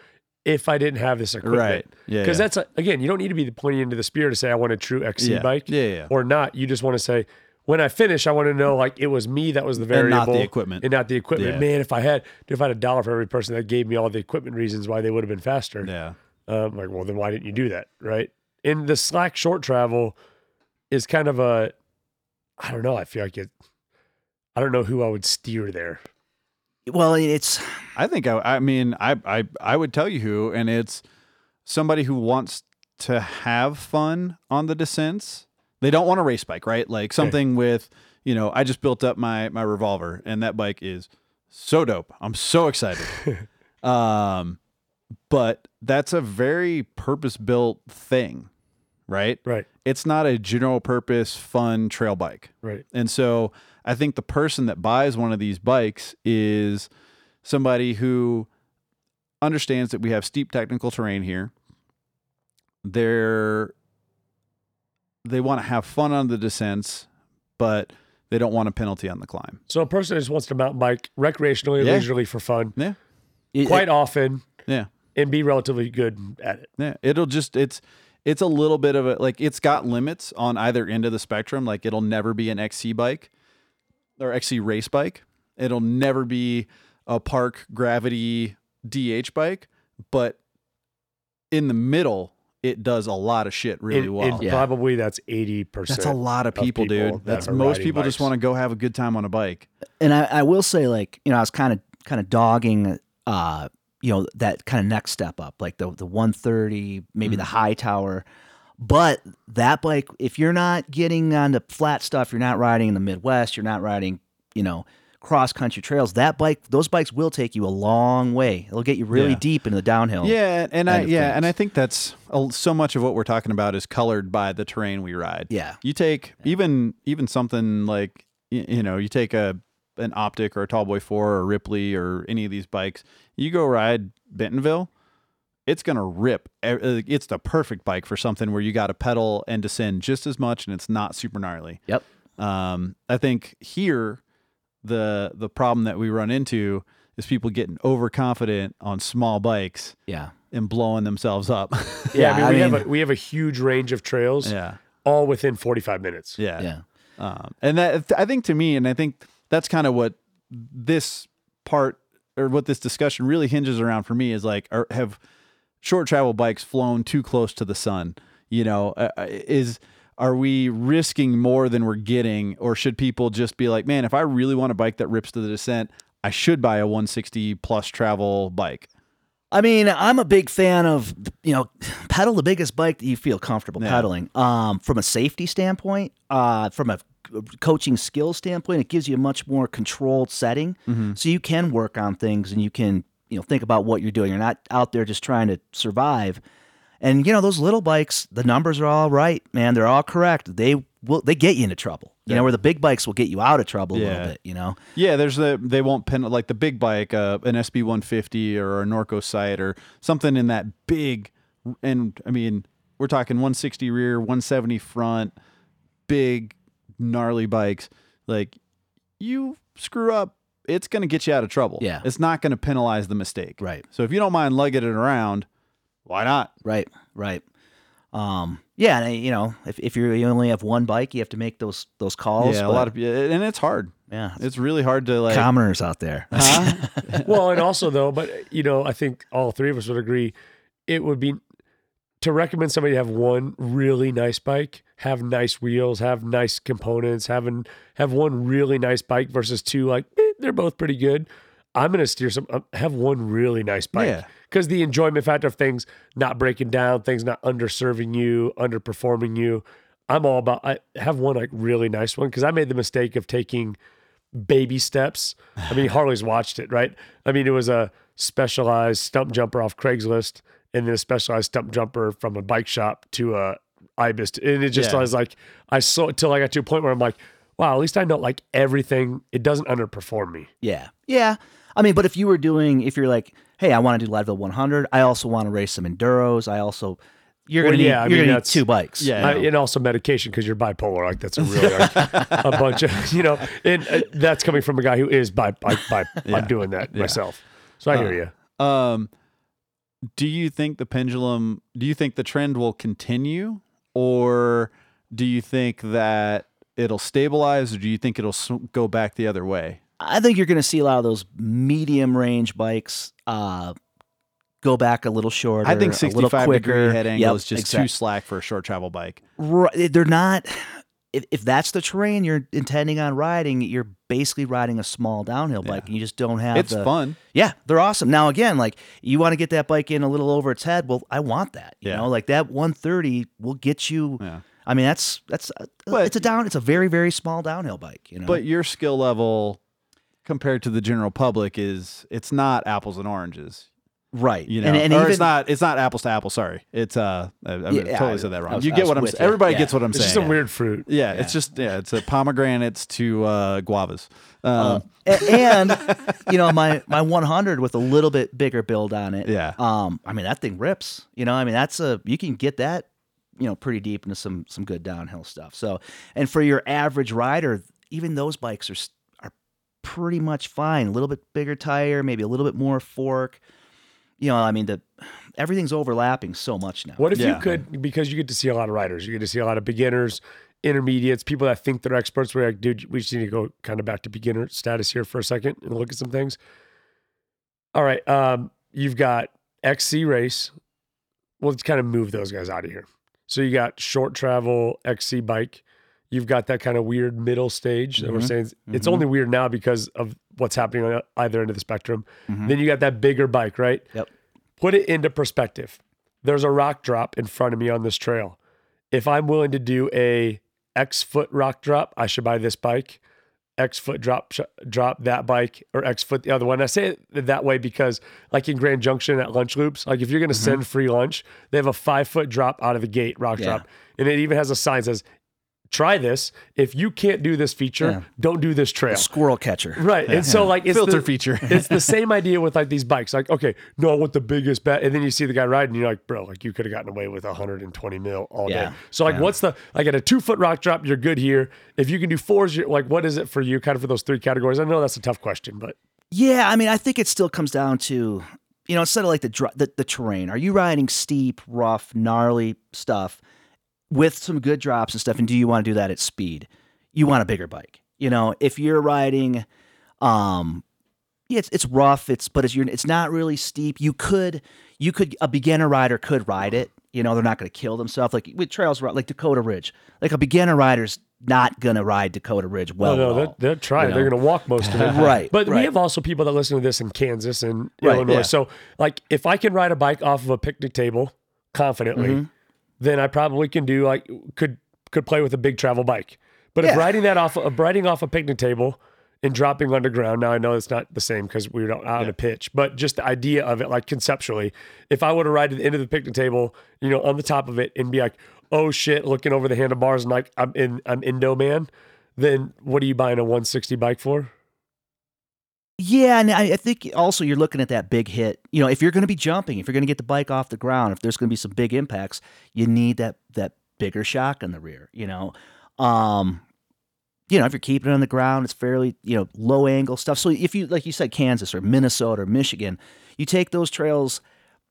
if I didn't have this equipment, right? Yeah, because yeah. that's a, again, you don't need to be the pointy end of the spear to say I want a true X C yeah. bike, yeah, yeah, or not. You just want to say when I finish, I want to know like it was me that was the variable, and not the equipment, and not the equipment. Yeah. Man, if I had if I had a dollar for every person that gave me all the equipment reasons why they would have been faster, yeah, um, like well then why didn't you do that, right? And the slack short travel is kind of a, I don't know. I feel like it. I don't know who I would steer there. Well, it's... I think, I, I mean, I, I I would tell you who, and it's somebody who wants to have fun on the descents. They don't want a race bike, right? Like something okay. with, you know, I just built up my my Revolver, and that bike is so dope. I'm so excited. um, but that's a very purpose-built thing, right? Right. It's not a general-purpose, fun trail bike. Right. And so... I think the person that buys one of these bikes is somebody who understands that we have steep technical terrain here. They're, they want to have fun on the descents, but They don't want a penalty on the climb. So a person that just wants to mountain bike recreationally, yeah. leisurely for fun, yeah, quite it, often, yeah, and be relatively good at it. Yeah, it'll just it's it's a little bit of a like it's got limits on either end of the spectrum. Like it'll never be an X C bike or X C race bike. It'll never be a park gravity D H bike, but in the middle. It does a lot of shit really it, well. It yeah. Probably that's eighty percent. That's a lot of people, of people dude. That that's most people bikes. Just want to go have a good time on a bike. And I, I will say, like, you know, I was kind of kind of dogging, uh, you know, that kind of next step up, like the the one thirty, maybe mm-hmm. the high tower. But that bike, if you're not getting on the flat stuff, you're not riding in the Midwest, you're not riding, you know, cross country trails, that bike, those bikes will take you a long way. It'll get you really yeah. deep into the downhill. Yeah. And I, yeah. Things. And I think that's a, so much of what we're talking about is colored by the terrain we ride. Yeah. You take yeah. even, even something like, you, you know, you take a, an Optic or a Tallboy four or Ripley or any of these bikes, you go ride Bentonville, it's going to rip. It's the perfect bike for something where you got to pedal and descend just as much. And it's not super gnarly. Yep. Um, I think here, the the problem that we run into is people getting overconfident on small bikes yeah and blowing themselves up. yeah, yeah I mean, I we, mean have a, we have a huge range of trails yeah all within forty-five minutes yeah yeah um and that I think to me and I think that's kind of what this part or what this discussion really hinges around for me is like are, have short travel bikes flown too close to the sun, you know? uh, is Are we risking more than we're getting, or should people just be like, man, if I really want a bike that rips to the descent, I should buy a one sixty plus travel bike? I mean, I'm a big fan of, you know, pedal the biggest bike that you feel comfortable yeah. pedaling. Um, from a safety standpoint, uh, from a coaching skill standpoint, it gives you a much more controlled setting. Mm-hmm. So you can work on things and you can, you know, think about what you're doing. You're not out there just trying to survive. And, you know, those little bikes, the numbers are all right, man. They're all correct. They will, they get you into trouble, you yeah. know, where the big bikes will get you out of trouble yeah. a little bit, you know? Yeah, there's the, they won't pen, like the big bike, uh, an S B one fifty or a Norco Sight or something in that big, and I mean, we're talking one sixty rear, one seventy front, big, gnarly bikes. Like, you screw up, it's going to get you out of trouble. Yeah. It's not going to penalize the mistake. Right. So if you don't mind lugging it around, why not? Right, right. Um, yeah, and I, you know, if if you're, you only have one bike, you have to make those those calls. Yeah, but a lot of, and it's hard. Yeah, it's, it's really hard to like commoners out there. Huh? Well, and also though, but you know, I think all three of us would agree, it would be to recommend somebody to have one really nice bike, have nice wheels, have nice components, having have one really nice bike versus two like eh, they're both pretty good. I'm going to steer some, have one really nice bike because yeah. the enjoyment factor of things not breaking down, things not underserving you, underperforming you. I'm all about, I have one like really nice one because I made the mistake of taking baby steps. I mean, Harley's watched it, right? I mean, it was a Specialized Stump Jumper off Craigslist and then a Specialized Stump Jumper from a bike shop to a Ibis. And it just, yeah. I was like, I saw it till I got to a point where I'm like, wow, at least I know like everything. It doesn't underperform me. Yeah. Yeah. I mean, but if you were doing, if you're like, hey, I want to do Leadville one hundred. I also want to race some Enduros. I also, you're well, going yeah, to need two bikes. Yeah. I, and also medication because you're bipolar. Like that's a really, like, a bunch of, you know, and uh, that's coming from a guy who is bi, bi, bi yeah. I'm doing that yeah. myself. So I um, hear you. Um, do you think the pendulum, do you think the trend will continue or do you think that it'll stabilize or do you think it'll go back the other way? I think you're going to see a lot of those medium range bikes uh, go back a little shorter. I think sixty-five degree head angle yep, is just exactly. too slack for a short travel bike. Right, they're not. If, if that's the terrain you're intending on riding, you're basically riding a small downhill bike, yeah. and you just don't have. It's the, fun. Yeah, they're awesome. Now again, like you want to get that bike in a little over its head. Well, I want that. You yeah. know, like that one thirty will get you. Yeah. I mean, that's that's uh, but, it's a down. It's a very very small downhill bike. You know, but your skill level compared to the general public is it's not apples and oranges. Right. You know, and, and or even, it's not, it's not apples to apples. Sorry. It's, uh, I, I yeah, totally I, said that wrong. Was, you get what I'm saying. It. Everybody yeah. gets what I'm it's saying. It's just a weird fruit. Yeah, yeah. It's just, yeah, it's a pomegranates to, uh, guavas. Um, um and, you know, my, my one hundred with a little bit bigger build on it. Yeah. Um, I mean, that thing rips, you know, I mean, that's a, you can get that, you know, pretty deep into some, some good downhill stuff. So, and for your average rider, even those bikes are are pretty much fine. A little bit bigger tire, maybe a little bit more fork. You know, I mean, the everything's overlapping so much now. What if yeah. you could, because you get to see a lot of riders, you get to see a lot of beginners, intermediates, people that think they're experts. We're like, dude, we just need to go kind of back to beginner status here for a second and look at some things. All right, um, you've got X C Race. Well, let's kind of move those guys out of here. So you got short travel X C bike. You've got that kind of weird middle stage that mm-hmm. we're saying. It's mm-hmm. only weird now because of what's happening on either end of the spectrum. Mm-hmm. Then you got that bigger bike, right? Yep. Put it into perspective. There's a rock drop in front of me on this trail. If I'm willing to do a X foot rock drop, I should buy this bike. X foot drop, sh- drop that bike, or X foot the other one. I say it that way because, like in Grand Junction at Lunch Loops, like if you're going to mm-hmm. send free lunch, they have a five foot drop out of the gate rock yeah. drop, and it even has a sign that says, "Try this. If you can't do this feature, yeah. don't do this trail." The squirrel catcher, right? Yeah. And so, like, it's filter the, feature. It's the same idea with like these bikes. Like, okay, no, I want the biggest bat, and then you see the guy riding, you're like, bro, like you could have gotten away with one hundred twenty mil all yeah. day. So, like, yeah. what's the like at a two foot rock drop? You're good here. If you can do fours, you're, like, what is it for you? Kind of for those three categories. I know that's a tough question, but yeah, I mean, I think it still comes down to, you know, instead of like the the, the terrain, are you riding steep, rough, gnarly stuff with some good drops and stuff, and do you want to do that at speed? You want a bigger bike. You know, if you're riding, um, it's it's rough, it's but it's you're, it's not really steep. You could you could a beginner rider could ride it. You know, they're not going to kill themselves. Like with trails, like Dakota Ridge, like a beginner rider's not going to ride Dakota Ridge well. No, no, they're, they're trying. You know? They're going to walk most of it, right? But right. we have also people that listen to this in Kansas and right, Illinois. Yeah. So, like, if I can ride a bike off of a picnic table confidently. Mm-hmm. then I probably can do like could could play with a big travel bike. But yeah. if riding that off of riding off a picnic table and dropping underground, now I know it's not the same because we were out yeah. on a pitch, but just the idea of it, like conceptually, if I were to ride to the end of the picnic table, you know, on the top of it and be like, oh shit, looking over the handlebars and like I'm in I'm Indo man, then what are you buying a one sixty bike for? Yeah, and I think also you're looking at that big hit. You know, if you're going to be jumping, if you're going to get the bike off the ground, if there's going to be some big impacts, you need that that bigger shock in the rear, you know. Um, you know, if you're keeping it on the ground, it's fairly, you know, low angle stuff. So if you, like you said, Kansas or Minnesota or Michigan, you take those trails,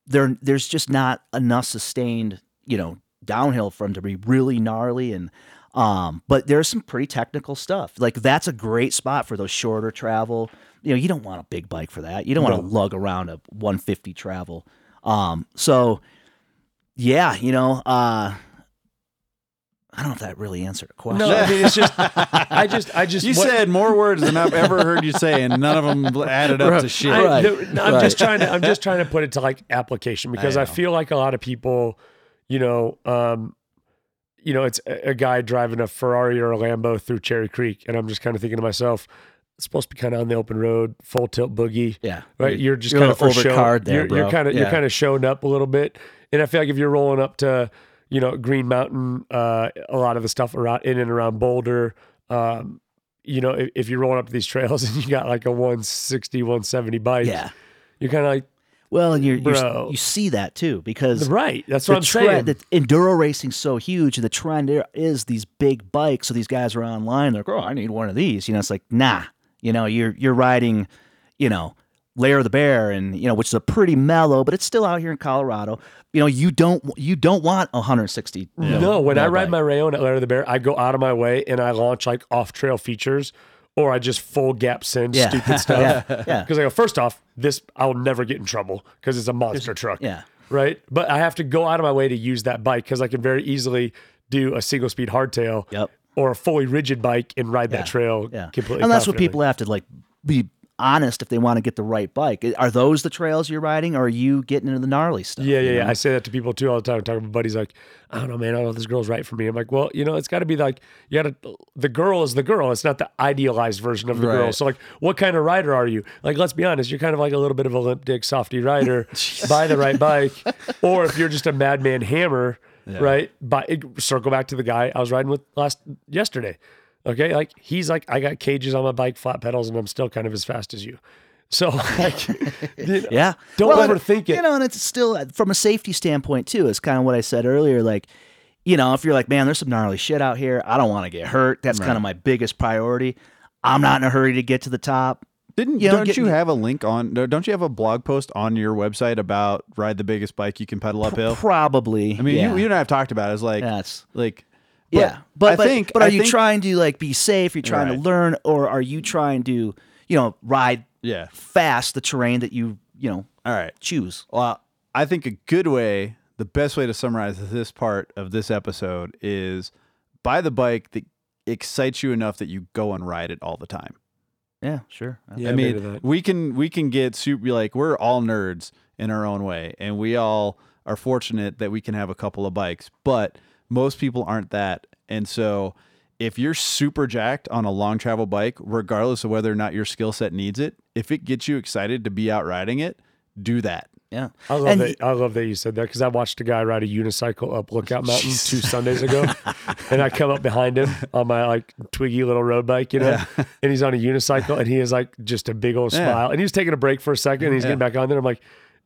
there there's just not enough sustained, you know, downhill for them to be really gnarly and Um, but there's some pretty technical stuff. Like that's a great spot for those shorter travel. You know, you don't want a big bike for that. You don't no. want to lug around a one fifty travel. Um, so yeah, you know, uh, I don't know if that really answered a question. No, I mean, it's just, I just, I just, you what? said more words than I've ever heard you say, and none of them added up right. to shit. I, right. no, no, I'm right. just trying to, I'm just trying to put it to like application because I, I feel like a lot of people, you know, um, you know, it's a guy driving a Ferrari or a Lambo through Cherry Creek. And I'm just kind of thinking to myself, it's supposed to be kind of on the open road, full tilt boogie. Yeah. Right. You're just you're kind of over card there. You're, bro. you're kind of, yeah. you're kind of showing up a little bit. And I feel like if you're rolling up to, you know, Green Mountain, uh, a lot of the stuff around in and around Boulder, um, you know, if, if you're rolling up to these trails and you got like a one sixty, one seventy bike, yeah. you're kind of like, well, and you're, you're, you see that too because right. That's what I'm trend, saying. The enduro racing's so huge, and the trend there is these big bikes. So these guys are online. They're like, oh, I need one of these. You know, it's like, nah. You know, you're you're riding, you know, Lair of the Bear, and you know, which is a pretty mellow, but it's still out here in Colorado. You know, you don't you don't want one sixty. No, you know, when I ride bike. my Rayon at Lair of the Bear, I go out of my way and I launch like off trail features. Or I just full gap send yeah. stupid stuff. Because yeah. yeah. I go, first off, this I'll never get in trouble because it's a monster it's, truck. Yeah. Right. But I have to go out of my way to use that bike because I can very easily do a single speed hardtail yep. or a fully rigid bike and ride yeah. that trail yeah. completely. And that's what people have to like be honest if they want to get the right bike. Are those the trails you're riding or are you getting into the gnarly stuff? Yeah, yeah, you know? yeah. I say that to people too all the time. I'm talking to buddies like, I don't know, man, I don't know if this girl's right for me. I'm like, well, you know, it's got to be like, you got to, the girl is the girl. It's not the idealized version of the right. girl. So like, what kind of rider are you? Like, let's be honest, you're kind of like a little bit of a limp dick softy rider, buy the right bike. Or if you're just a madman hammer, yeah. right? Buy, circle back to the guy I was riding with last yesterday. Okay, like he's like, I got cages on my bike, flat pedals, and I'm still kind of as fast as you. So, like, you know, yeah, don't well, overthink it. You know, and it's still from a safety standpoint too. It's kind of what I said earlier. Like, you know, if you're like, man, there's some gnarly shit out here, I don't want to get hurt. That's right. kind of my biggest priority. I'm not in a hurry to get to the top. Didn't you don't get, you have a link on? Don't you have a blog post on your website about ride the biggest bike you can pedal uphill? Probably. I mean, yeah. you, you and I have talked about it. It's like that's like. But yeah, but I but, think, but are I you think, trying to like be safe? You're trying right. to learn, or are you trying to, you know, ride yeah. fast the terrain that you you know all right choose? Well, I think a good way, the best way to summarize this part of this episode is buy the bike that excites you enough that you go and ride it all the time. Yeah, sure. Yeah, I mean, we can we can get super like we're all nerds in our own way, and we all are fortunate that we can have a couple of bikes, but most people aren't that. And so if you're super jacked on a long travel bike, regardless of whether or not your skill set needs it, if it gets you excited to be out riding it, do that. Yeah. I love and that. He, I love that you said that, because I watched a guy ride a unicycle up Lookout Mountain geez. two Sundays ago, and I come up behind him on my like twiggy little road bike, you know, yeah. and he's on a unicycle, and he is like just a big old smile, yeah. and he was taking a break for a second, and he's yeah. getting back on there. I'm like,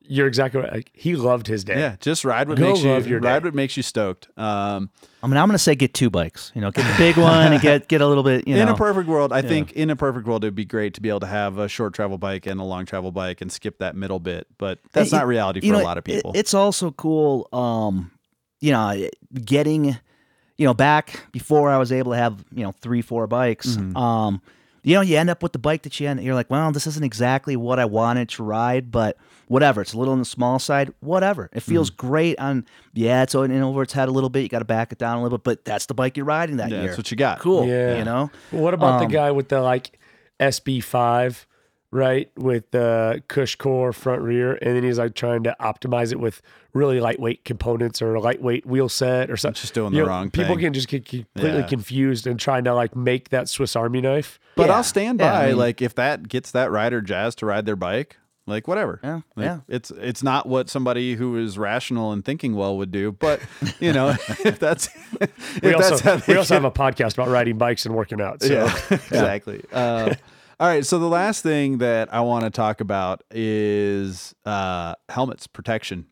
you're exactly right. Like, he loved his day. Yeah, just ride what Go makes love you your ride day. What makes you stoked. Um, I mean, I'm going to say get two bikes. You know, get the big one and get get a little bit. You know, in a perfect world, I yeah. think in a perfect world, it'd be great to be able to have a short travel bike and a long travel bike and skip that middle bit. But that's it, not reality for you know, a lot of people. It, it's also cool. Um, you know, getting, you know, back before I was able to have you know three, four bikes. Mm-hmm. Um, you know, you end up with the bike that you end. You're like, well, this isn't exactly what I wanted to ride, but whatever. It's a little on the small side. Whatever. It feels mm. great. On yeah, it's in over its head a little bit. You got to back it down a little bit, but that's the bike you're riding that yeah, year. That's what you got. Cool. Yeah. You know. What about um, the guy with the like S B five, right? With the CushCore front rear, and then he's like trying to optimize it with really lightweight components or a lightweight wheel set or something. Just doing you the know, wrong people thing. People can just get completely yeah. confused and trying to like make that Swiss Army knife. But yeah. I'll stand by. Yeah, I mean, like if that gets that rider jazzed to ride their bike, like whatever. Yeah, like, yeah. It's it's not what somebody who is rational and thinking well would do, but you know, if that's if we that's also how they we also get... have a podcast about riding bikes and working out. So yeah, exactly. uh, all right. So the last thing that I want to talk about is uh, helmets, protection.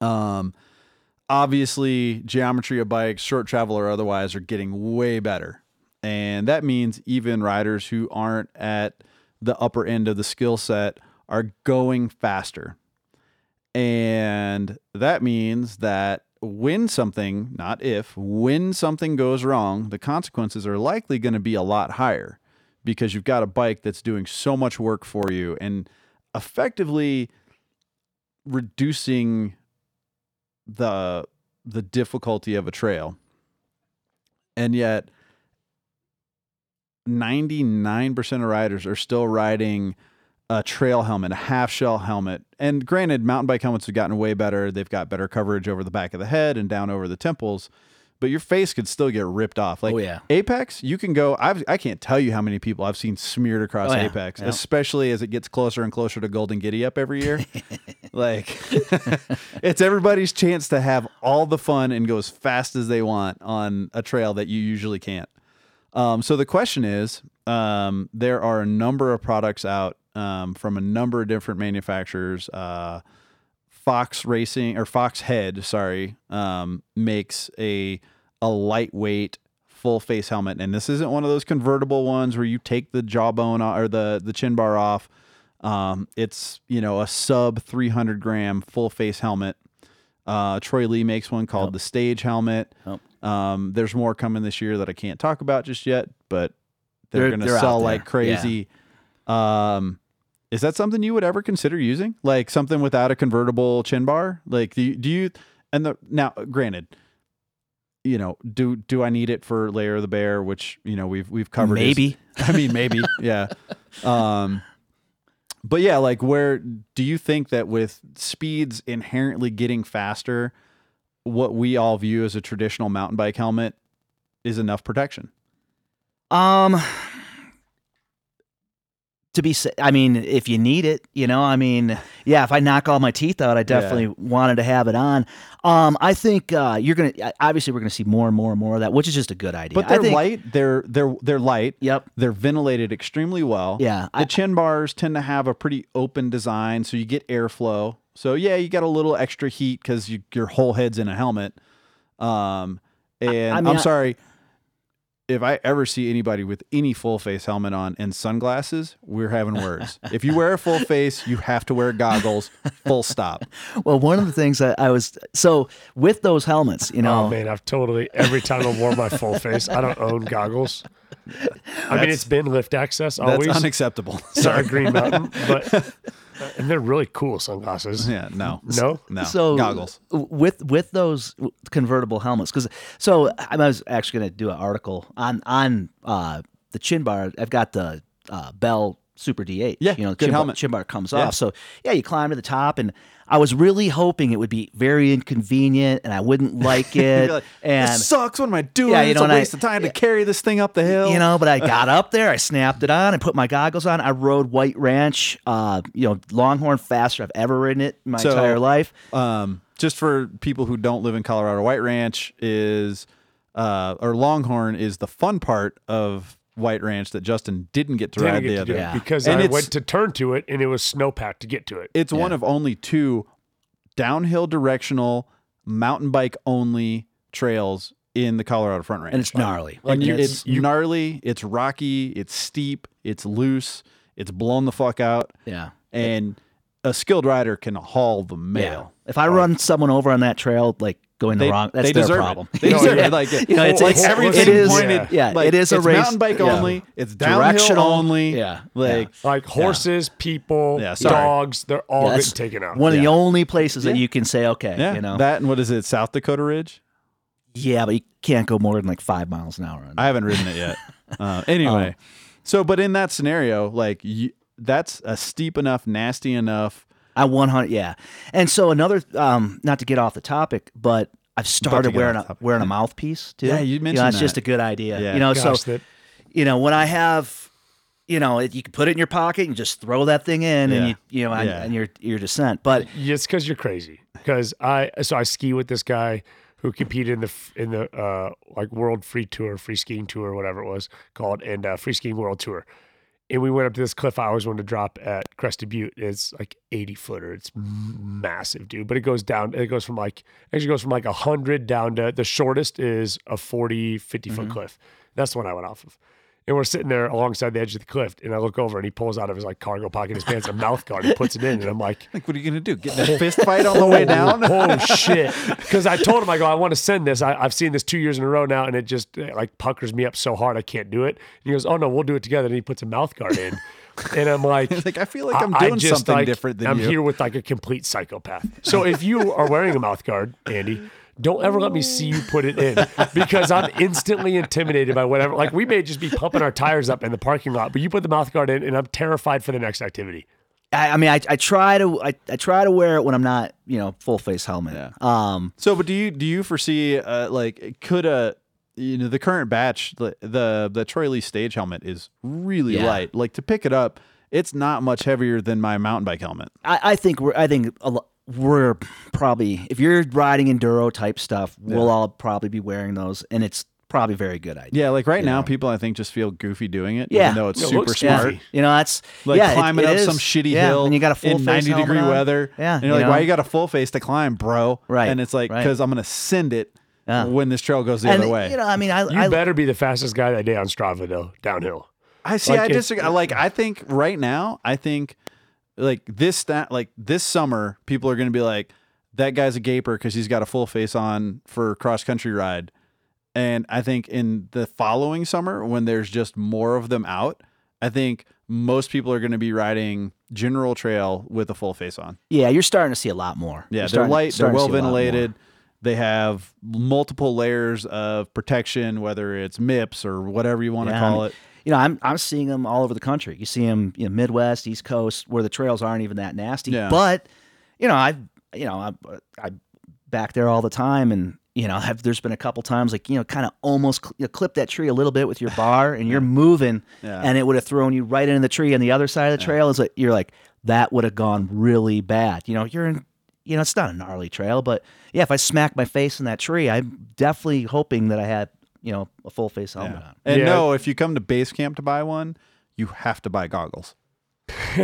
Um, obviously, geometry of bikes, short travel or otherwise, are getting way better. And that means even riders who aren't at the upper end of the skill set are going faster. And that means that when something, not if, when something goes wrong, the consequences are likely going to be a lot higher because you've got a bike that's doing so much work for you and effectively reducing the the difficulty of a trail. And yet ninety-nine percent of riders are still riding a trail helmet, a half shell helmet. And granted, mountain bike helmets have gotten way better. They've got better coverage over the back of the head and down over the temples, but your face could still get ripped off. Like oh, yeah. Apex, you can go, I've, I can't tell you how many people I've seen smeared across oh, yeah. Apex, yeah. especially as it gets closer and closer to Golden Giddy Up every year. Like it's everybody's chance to have all the fun and go as fast as they want on a trail that you usually can't. Um, so the question is, um, there are a number of products out um, from a number of different manufacturers. Uh, Fox Racing or Fox Head, sorry, um, makes a a lightweight full face helmet, and this isn't one of those convertible ones where you take the jawbone or the the chin bar off. Um, it's you know a sub three hundred gram full face helmet. Uh, Troy Lee makes one called oh. the Stage Helmet. Oh. Um, there's more coming this year that I can't talk about just yet, but they're, they're going to sell like crazy. Yeah. Um, is that something you would ever consider using? Like something without a convertible chin bar? Like do you, do you, and the, now granted, you know, do, do I need it for Lair of the Bear, which, you know, we've, we've covered. Maybe. As, I mean, maybe. yeah. Um, but yeah, like where do you think that with speeds inherently getting faster, what we all view as a traditional mountain bike helmet is enough protection? Um, to be, sa- I mean, if you need it, you know, I mean, yeah, if I knock all my teeth out, I definitely yeah. wanted to have it on. Um, I think, uh, you're going to, obviously we're going to see more and more and more of that, which is just a good idea. But they're I think, light. They're, they're, they're light. Yep. They're ventilated extremely well. Yeah. The I, chin bars tend to have a pretty open design. So you get airflow. So yeah, you got a little extra heat because you, your whole head's in a helmet. Um, and I, I mean, I'm sorry I, if I ever see anybody with any full face helmet on and sunglasses, we're having words. If you wear a full face, you have to wear goggles, full stop. Well, one of the things that I was, so with those helmets, you know, oh man, I've totally, every time I wore my full face, I don't own goggles. I mean, it's been lift access always. That's unacceptable. Sorry, Green Mountain, but and they're really cool sunglasses. Yeah, no, no, no. So goggles with with those convertible helmets. Because so I was actually going to do an article on on uh, the chin bar. I've got the uh, Bell Super D eight. Yeah, you know, the good chin helmet. Bar, chin bar comes yeah. off. So yeah, you climb to the top, and I was really hoping it would be very inconvenient, and I wouldn't like it. Like, and it sucks. What am I doing? Yeah, you it's know, a waste I, of time yeah, to carry this thing up the hill. You know, but I got up there, I snapped it on, I put my goggles on, I rode White Ranch, uh, you know, Longhorn faster I've ever ridden it in my so, entire life. Um, just for people who don't live in Colorado, White Ranch is, uh, or Longhorn is the fun part of White Ranch that Justin didn't get to didn't ride get the to other yeah. because and I went to turn to it and it was snowpacked to get to it. It's yeah. one of only two downhill directional mountain bike only trails in the Colorado Front Range, and it's gnarly. Like and you, it's, it's you, gnarly. It's rocky. It's steep. It's loose. It's blown the fuck out. Yeah, and it, a skilled rider can haul the mail. Yeah. If I like, run someone over on that trail, like. Going they, the wrong. That's their problem. It. They deserve yeah. it. Like it, you know, it's, it's, it's everything it is, pointed. Yeah, like, it is a it's race. It's mountain bike yeah. only. It's downhill Directional. only. Yeah, like yeah. like horses, yeah. people, yeah, dogs. They're all yeah, getting taken out. One yeah. of the only places yeah. that you can say okay. Yeah. You know that and what is it? South Dakota Ridge. Yeah, but you can't go more than like five miles an hour. I haven't ridden it yet. uh, anyway, um, so but in that scenario, like you, that's a steep enough, nasty enough. I one hundred, yeah. And so another, um, not to get off the topic, but I've started wearing a, wearing a mouthpiece too. Yeah, you mentioned you know, that's that. just a good idea. Yeah. You know, Gosh, so, that... you know, when I have, you know, it, you can put it in your pocket and just throw that thing in yeah. and you, you know, and, yeah. and your, your descent, but it's cause you're crazy. Cause I, so I ski with this guy who competed in the, in the, uh, like World Free Tour, Free Skiing Tour, whatever it was called, and uh, Free Skiing World Tour. And we went up to this cliff I always wanted to drop at Crested Butte. It's like eighty footer. It's massive, dude. But it goes down. It goes from like, actually goes from like one hundred down to, the shortest is a forty, fifty mm-hmm. foot cliff. That's the one I went off of. And we're sitting there alongside the edge of the cliff. And I look over and he pulls out of his like cargo pocket, his pants, a mouth guard. He puts it in. And I'm like, like what are you going to do? Get in a fist fight on the way down? Oh, shit. Because I told him, I go, I want to send this. I, I've seen this two years in a row now. And it just it, like puckers me up so hard I can't do it. And he goes, oh, no, we'll do it together. And he puts a mouth guard in. And I'm like, like I feel like I'm doing just, something like, different than I'm you. I'm here with like a complete psychopath. So if you are wearing a mouth guard, Andy, don't ever let me see you put it in because I'm instantly intimidated by whatever. Like we may just be pumping our tires up in the parking lot, but you put the mouth guard in and I'm terrified for the next activity. I, I mean, I, I try to, I, I try to wear it when I'm not, you know, full face helmet. Yeah. Um, so, but do you, do you foresee uh, like could a, you know, the current batch, the, the, the Troy Lee Stage helmet is really yeah. light. Like to pick it up, it's not much heavier than my mountain bike helmet. I, I think we're, I think a lot, we're probably, if you're riding enduro type stuff, we'll yeah. all probably be wearing those, and it's probably a very good idea. Yeah, like right now, know. people I think just feel goofy doing it, yeah. even though it's it super smart. Goofy. You know, that's like yeah, climbing it, it up is. some shitty yeah. hill and you got a full in face ninety degree on. weather. Yeah, and you're you like, know? why you got a full face to climb, bro? Right, and it's like because right. I'm gonna send it yeah. when this trail goes the and, other way. You know, I mean, I, you I, better be the fastest guy that day on Strava though downhill. I see. Like I disagree. Like I think right now, I think. Like this, that, like this summer, people are going to be like, that guy's a gaper because he's got a full face on for cross country ride. And I think in the following summer, when there's just more of them out, I think most people are going to be riding general trail with a full face on. Yeah, you're starting to see a lot more. Yeah, you're they're starting, light, starting they're well ventilated. They have multiple layers of protection, whether it's M I P S or whatever you want to yeah, call I mean, it. You know, I'm I'm seeing them all over the country. You see them, you know, Midwest, East Coast, where the trails aren't even that nasty. Yeah. But, you know, I, you know, I, I back there all the time, and you know, I've, there's been a couple times like you know, kind of almost you know, clip that tree a little bit with your bar, and you're moving, yeah. and it would have thrown you right into the tree on the other side of the yeah. trail. Is like you're like that would have gone really bad. You know, you're in, you know, it's not a gnarly trail, but yeah, if I smack my face in that tree, I'm definitely hoping that I had. You know, a full face helmet yeah. on. And yeah. no, if you come to base camp to buy one, you have to buy goggles.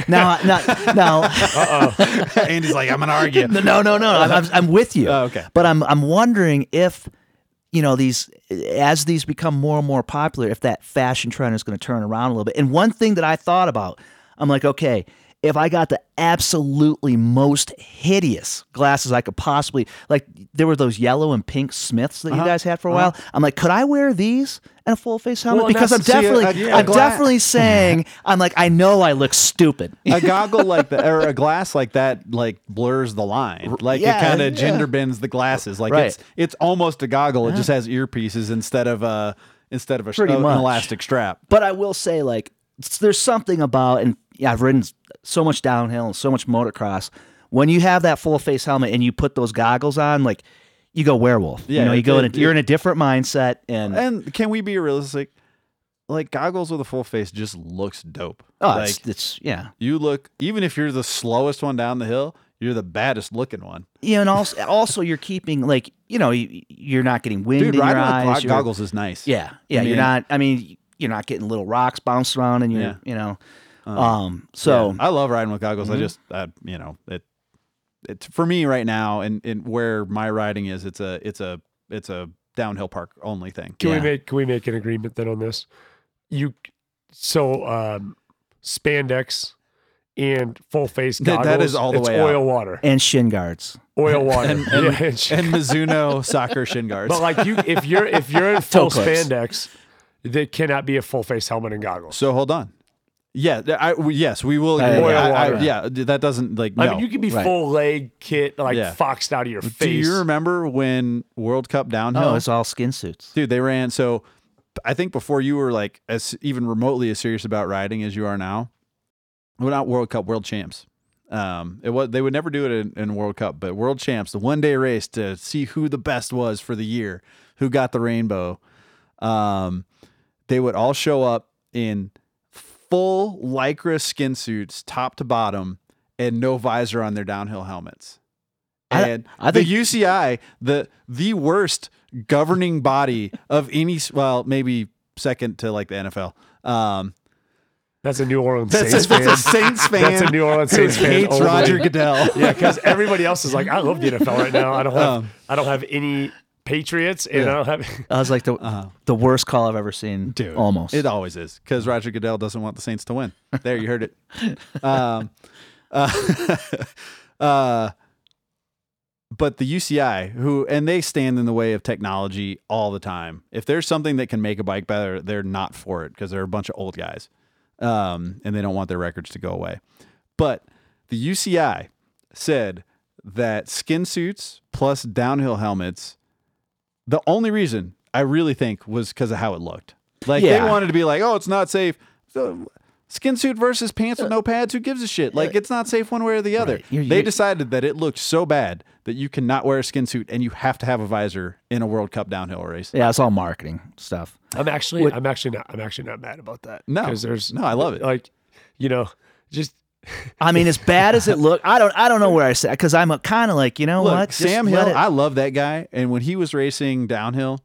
No, no, no. Uh-oh. Andy's like, I'm going to argue. No, no, no. no. I'm, I'm with you. Oh, okay. But I'm I'm wondering if you know, these, as these become more and more popular, if that fashion trend is going to turn around a little bit. And one thing that I thought about, I'm like, okay, if I got the absolutely most hideous glasses I could possibly, like there were those yellow and pink Smiths that uh-huh. you guys had for a uh-huh. while. I'm like, could I wear these and a full face helmet? Well, because I'm definitely, a, a, a I'm gla- definitely saying, I'm like, I know I look stupid. A goggle like that, or a glass like that, like blurs the line. Like yeah, it kind of yeah. gender bends the glasses. Like right. it's it's almost a goggle. Yeah. It just has earpieces instead of a instead of a Pretty an much. elastic strap. But I will say, like, there's something about, and yeah, I've ridden so much downhill and so much motocross. When you have that full face helmet and you put those goggles on, like you go werewolf. Yeah, you know, you go it, in a, you're in a different mindset. And and can we be realistic? Like goggles with a full face just looks dope. Oh, like, it's, it's yeah. You look, even if you're the slowest one down the hill, you're the baddest looking one. Yeah, and also also you're keeping, like, you know, you, you're not getting wind Dude, in your eyes. Goggles is nice. Yeah, yeah. I mean, you're not. I mean, you're not getting little rocks bounced around, and you're yeah. you know. Um, um so yeah, I love riding with goggles. Mm-hmm. I just I, you know it it's for me right now, and and where my riding is, it's a it's a it's a downhill park only thing. Can yeah. we make can we make an agreement then on this? You so um spandex and full face goggles. That, that is all the it's way oil out. Water and shin guards. Oil water and, and, yeah, and, shin- and Mizuno soccer shin guards. But like you if you're if you're in full spandex, there cannot be a full face helmet and goggles. So hold on. Yeah, I, yes, we will. Agree. Oil, I, I, yeah, that doesn't like. No. I mean, you can be right. full leg kit, like yeah. foxed out of your face. Do you remember when World Cup downhill? Oh, it's all skin suits, dude. They ran. So, I think before you were like as even remotely as serious about riding as you are now, well, not World Cup, World Champs. Um, it was they would never do it in, in World Cup, but World Champs, the one day race to see who the best was for the year, who got the rainbow. Um, they would all show up in full Lycra skin suits, top to bottom, and no visor on their downhill helmets. And I, I think, the U C I, the the worst governing body of any, well, maybe second to like the N F L. Um, that's a New Orleans that's Saints a, fan. That's a Saints fan. That's a New Orleans Saints fan. Hates only. Roger Goodell. Yeah, because everybody else is like, I love the N F L right now. I don't have, um, I don't have any Patriots, and yeah. I don't have. I was like the uh-huh. the worst call I've ever seen, dude. Almost, it always is because Roger Goodell doesn't want the Saints to win. There, you heard it. um, uh, uh, but the U C I, who and they stand in the way of technology all the time. If there's something that can make a bike better, they're not for it because they're a bunch of old guys, um, and they don't want their records to go away. But the U C I said that skin suits plus downhill helmets. The only reason I really think was because of how it looked. Like yeah. they wanted to be like, oh, it's not safe. So, skin suit versus pants with no pads. Who gives a shit? Like it's not safe one way or the other. Right. You're, they you're, decided that it looked so bad that you cannot wear a skin suit and you have to have a visor in a World Cup downhill race. Yeah, it's all marketing stuff. I'm actually, what? I'm actually not, I'm actually not mad about that. No, because there's no, I love it. Like, you know, just. I mean, as bad as it looked, I don't, I don't know where I sat because I'm kind of like, you know Look, what, Sam Hill. It... I love that guy, and when he was racing downhill,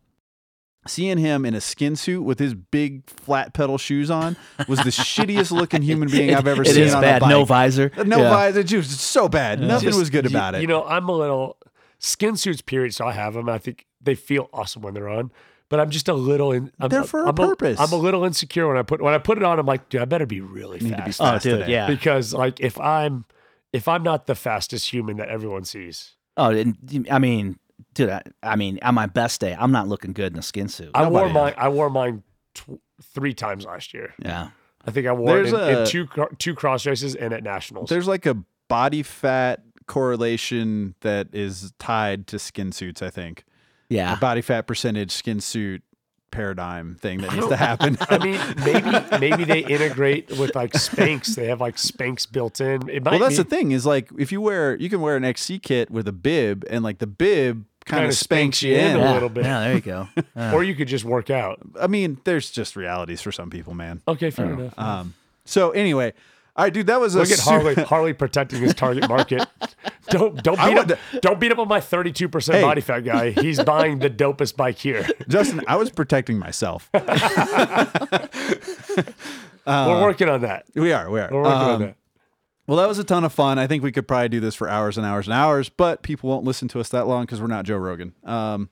seeing him in a skin suit with his big flat pedal shoes on was the shittiest looking human being it, I've ever it seen. It is on bad. A bike. No visor. No yeah. visor. Dude, it's so bad. Yeah. Nothing Just, was good about you, it. You know, I'm a little skin suits. Period. So I have them. I think they feel awesome when they're on. But I'm just a little. In, I'm, They're for a I'm purpose. A, I'm a little insecure when I put when I put it on. I'm like, dude, I better be really fast. Need to be fast oh, dude, today. Yeah. Because like if I'm if I'm not the fastest human that everyone sees. Oh, and, I mean, dude, I, I mean, on my best day, I'm not looking good in a skin suit. I Nobody wore mine. Has. I wore mine tw- three times last year. Yeah, I think I wore there's it in, a, in two two cross races and at nationals. There's like a body fat correlation that is tied to skin suits, I think. Yeah, the body fat percentage skin suit paradigm thing that needs to happen. I mean, maybe maybe they integrate with like Spanx. They have like Spanx built in. It might well, that's be. The thing is like if you wear, you can wear an X C kit with a bib, and like the bib kind, kind of spanks, spanks you in, in a little bit. Yeah, there you go. Uh. Or you could just work out. I mean, there's just realities for some people, man. Okay, fair enough. Um, so anyway. All right, dude, that was Look a... Look at Harley, Harley protecting his target market. Don't don't beat, up, to, don't beat up on my thirty-two percent hey. Body fat guy. He's buying the dopest bike here. Justin, I was protecting myself. uh, We're working on that. We are, we are. We're working um, on that. Well, that was a ton of fun. I think we could probably do this for hours and hours and hours, but people won't listen to us that long because we're not Joe Rogan. Um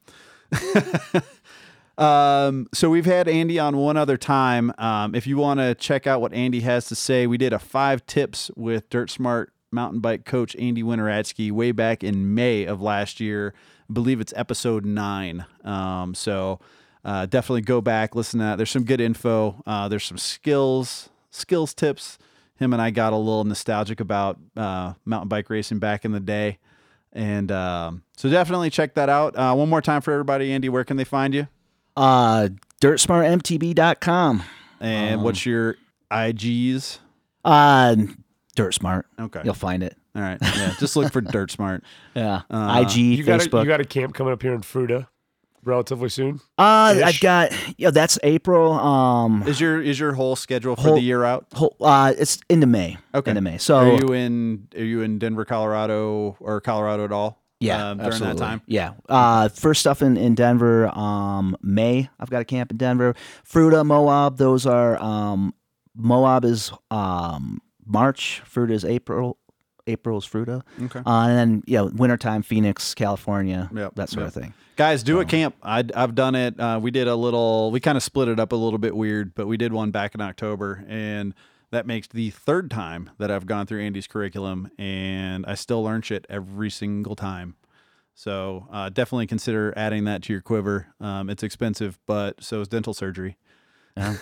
Um, so we've had Andy on one other time. Um, if you want to check out what Andy has to say, we did a five tips with Dirt Smart mountain bike coach Andy Winoradsky way back in May of last year. I believe it's episode nine. Um, so uh, definitely go back, listen to that. There's some good info. Uh, there's some skills, skills tips. Him and I got a little nostalgic about uh, mountain bike racing back in the day. And um, so definitely check that out. Uh, one more time for everybody, Andy, where can they find you? Uh, dirt smart M T B dot com. And um, what's your I Gs? Uh, Dirt Smart. Okay. You'll find it. All right. Yeah. Just look for Dirt Smart. Yeah. Uh, I G, you Facebook. Got a, you got a camp coming up here in Fruta relatively soon? Uh, I've got, yeah, that's April. Um, is your, is your whole schedule for whole, the year out? Whole, uh, it's into May. Okay. Into May. So are you in, are you in Denver, Colorado or Colorado at all? Yeah, um, during absolutely. that time. Yeah. Uh, first stuff in, in Denver, um, May. I've got a camp in Denver. Fruta, Moab, those are, um, Moab is um, March, Fruta is April, April is Fruta. Okay. Uh, and then, you know, wintertime, Phoenix, California, yep. that sort yep. of thing. Guys, do so. a camp. I, I've done it. Uh, we did a little, we kind of split it up a little bit weird, but we did one back in October, and that makes the third time that I've gone through Andy's curriculum, and I still learn shit every single time. So uh, definitely consider adding that to your quiver. Um, it's expensive, but so is dental surgery. Yeah.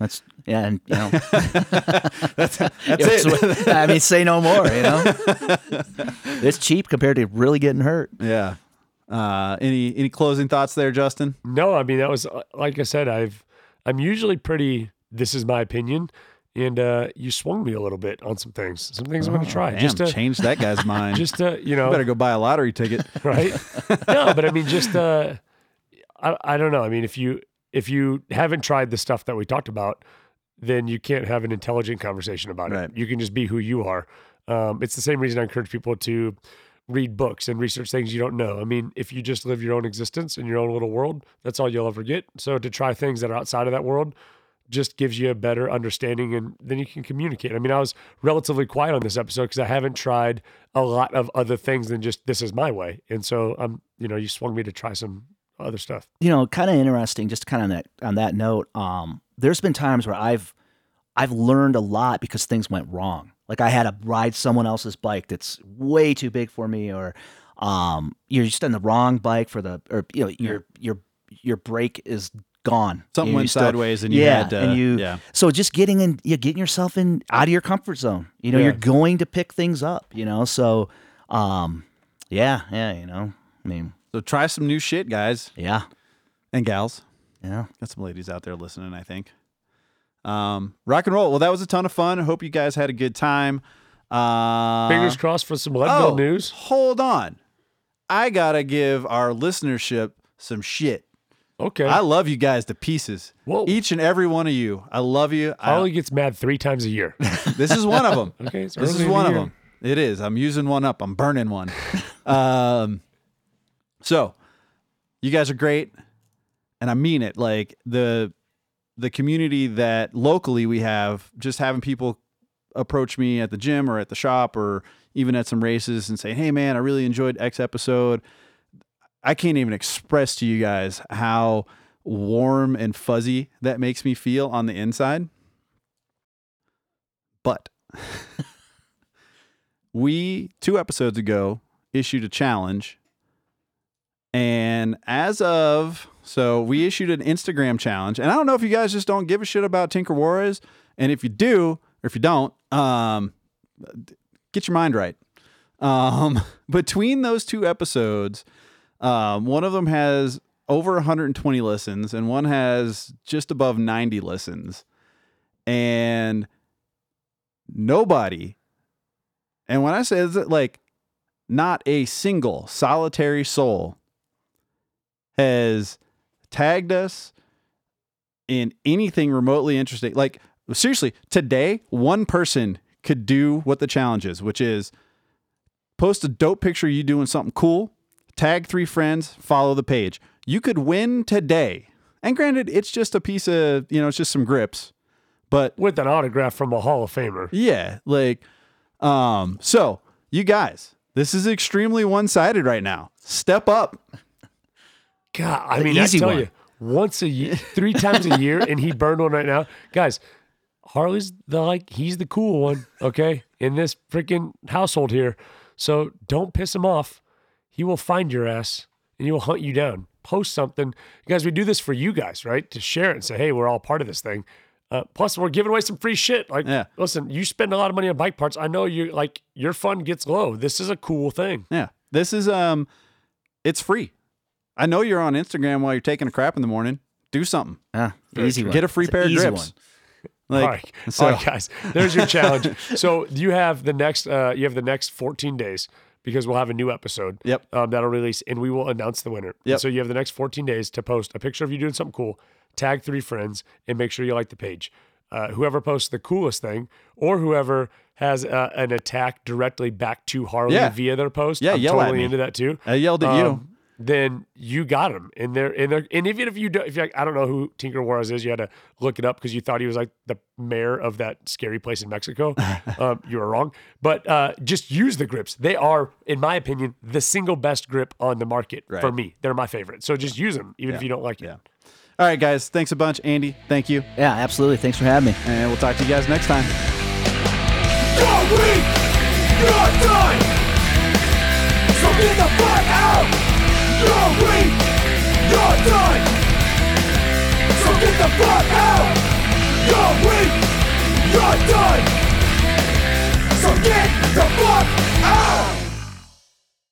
That's yeah, and you know, that's, that's it. I mean, say no more. You know, it's cheap compared to really getting hurt. Yeah. Uh, any any closing thoughts there, Justin? No, I mean that was like I said. I've I'm usually pretty. This is my opinion. And uh, you swung me a little bit on some things. Some things oh, I'm going to try. Damn, just to change that guy's mind. Just to, you know, you better go buy a lottery ticket, right? No, but I mean, just uh, I I don't know. I mean, if you if you haven't tried the stuff that we talked about, then you can't have an intelligent conversation about it. Right. You can just be who you are. Um, it's the same reason I encourage people to read books and research things you don't know. I mean, if you just live your own existence in your own little world, that's all you'll ever get. So to try things that are outside of that world just gives you a better understanding, and then you can communicate. I mean, I was relatively quiet on this episode because I haven't tried a lot of other things than just, this is my way. And so, um, you know, you swung me to try some other stuff. You know, kind of interesting, just kind of on that, on that note, um, there's been times where I've, I've learned a lot because things went wrong. Like I had to ride someone else's bike that's way too big for me, or um, you're just on the wrong bike for the, or, you know, your, your, your brake is gone. Something you went still, sideways, and you yeah, had to. And you, yeah. So just getting in, you're getting yourself in out of your comfort zone. You know, yeah. you're going to pick things up. You know, so um, yeah, yeah. You know, I mean, so try some new shit, guys. Yeah, and gals. Yeah, got some ladies out there listening, I think. Um, rock and roll. Well, that was a ton of fun. I hope you guys had a good time. Uh, Fingers crossed for some Leadville oh, news. Hold on, I gotta give our listenership some shit. Okay. I love you guys to pieces. Whoa. Each and every one of you. I love you. I only gets mad three times a year. This is one of them. Okay. It's this is one of year. them. It is. I'm using one up. I'm burning one. um, so you guys are great. And I mean it. Like the, the community that locally we have, just having people approach me at the gym or at the shop or even at some races and say, hey man, I really enjoyed X episode. I can't even express to you guys how warm and fuzzy that makes me feel on the inside. But we, two episodes ago, issued a challenge. And as of, so we issued an Instagram challenge. And I don't know if you guys just don't give a shit about Tinker Juarez. And if you do, or if you don't, um, get your mind right. Um, between those two episodes... Um, one of them has over one hundred twenty listens, and one has just above ninety listens. And nobody, and when I say that, like, not a single solitary soul has tagged us in anything remotely interesting. Like, seriously, today, one person could do what the challenge is, which is post a dope picture of you doing something cool. Tag three friends, follow the page. You could win today. And granted, it's just a piece of, you know, it's just some grips, but with an autograph from a Hall of Famer. Yeah. Like, um, so you guys, this is extremely one-sided right now. Step up, God, I the mean, I tell one. you, once a year, three times a year, and he burned one right now. Guys, Harley's the, like, he's the cool one, okay, in this freaking household here. So don't piss him off. He will find your ass, and he will hunt you down. Post something. Guys, we do this for you guys, right? To share it and say, hey, we're all part of this thing. Uh, plus, we're giving away some free shit. Like, yeah. Listen, you spend a lot of money on bike parts. I know you like your fun gets low. This is a cool thing. Yeah, this is um, it's free. I know you're on Instagram while you're taking a crap in the morning. Do something. Yeah, easy. One. Get a free it's pair of grips. Like, all right. So. All right, guys. There's your challenge. So you have the next. Uh, you have the next fourteen days because we'll have a new episode. Yep. Um, that'll release, and we will announce the winner. Yep. And so you have the next fourteen days to post a picture of you doing something cool. Tag three friends and make sure you like the page. Uh, whoever posts the coolest thing or whoever has uh, an attack directly back to Harley yeah. via their post, yeah, I'm yell totally at me. into that too. I yelled at um, you. Then you got him. And they're, and, they're, and even if you don't, if you're like, I don't know who Tinker Juarez is, you had to look it up because you thought he was like the mayor of that scary place in Mexico. um, you were wrong. But uh, just use the grips. They are, in my opinion, the single best grip on the market right. for me. They're my favorite. So just use them, even yeah. if you don't like it. Yeah. All right, guys. Thanks a bunch. Andy, thank you. Yeah, absolutely. Thanks for having me. And we'll talk to you guys next time. You're weak. You're done. So get the fuck out. You're weak. You're done. So get the fuck out. You're weak. You're done. So get the fuck out.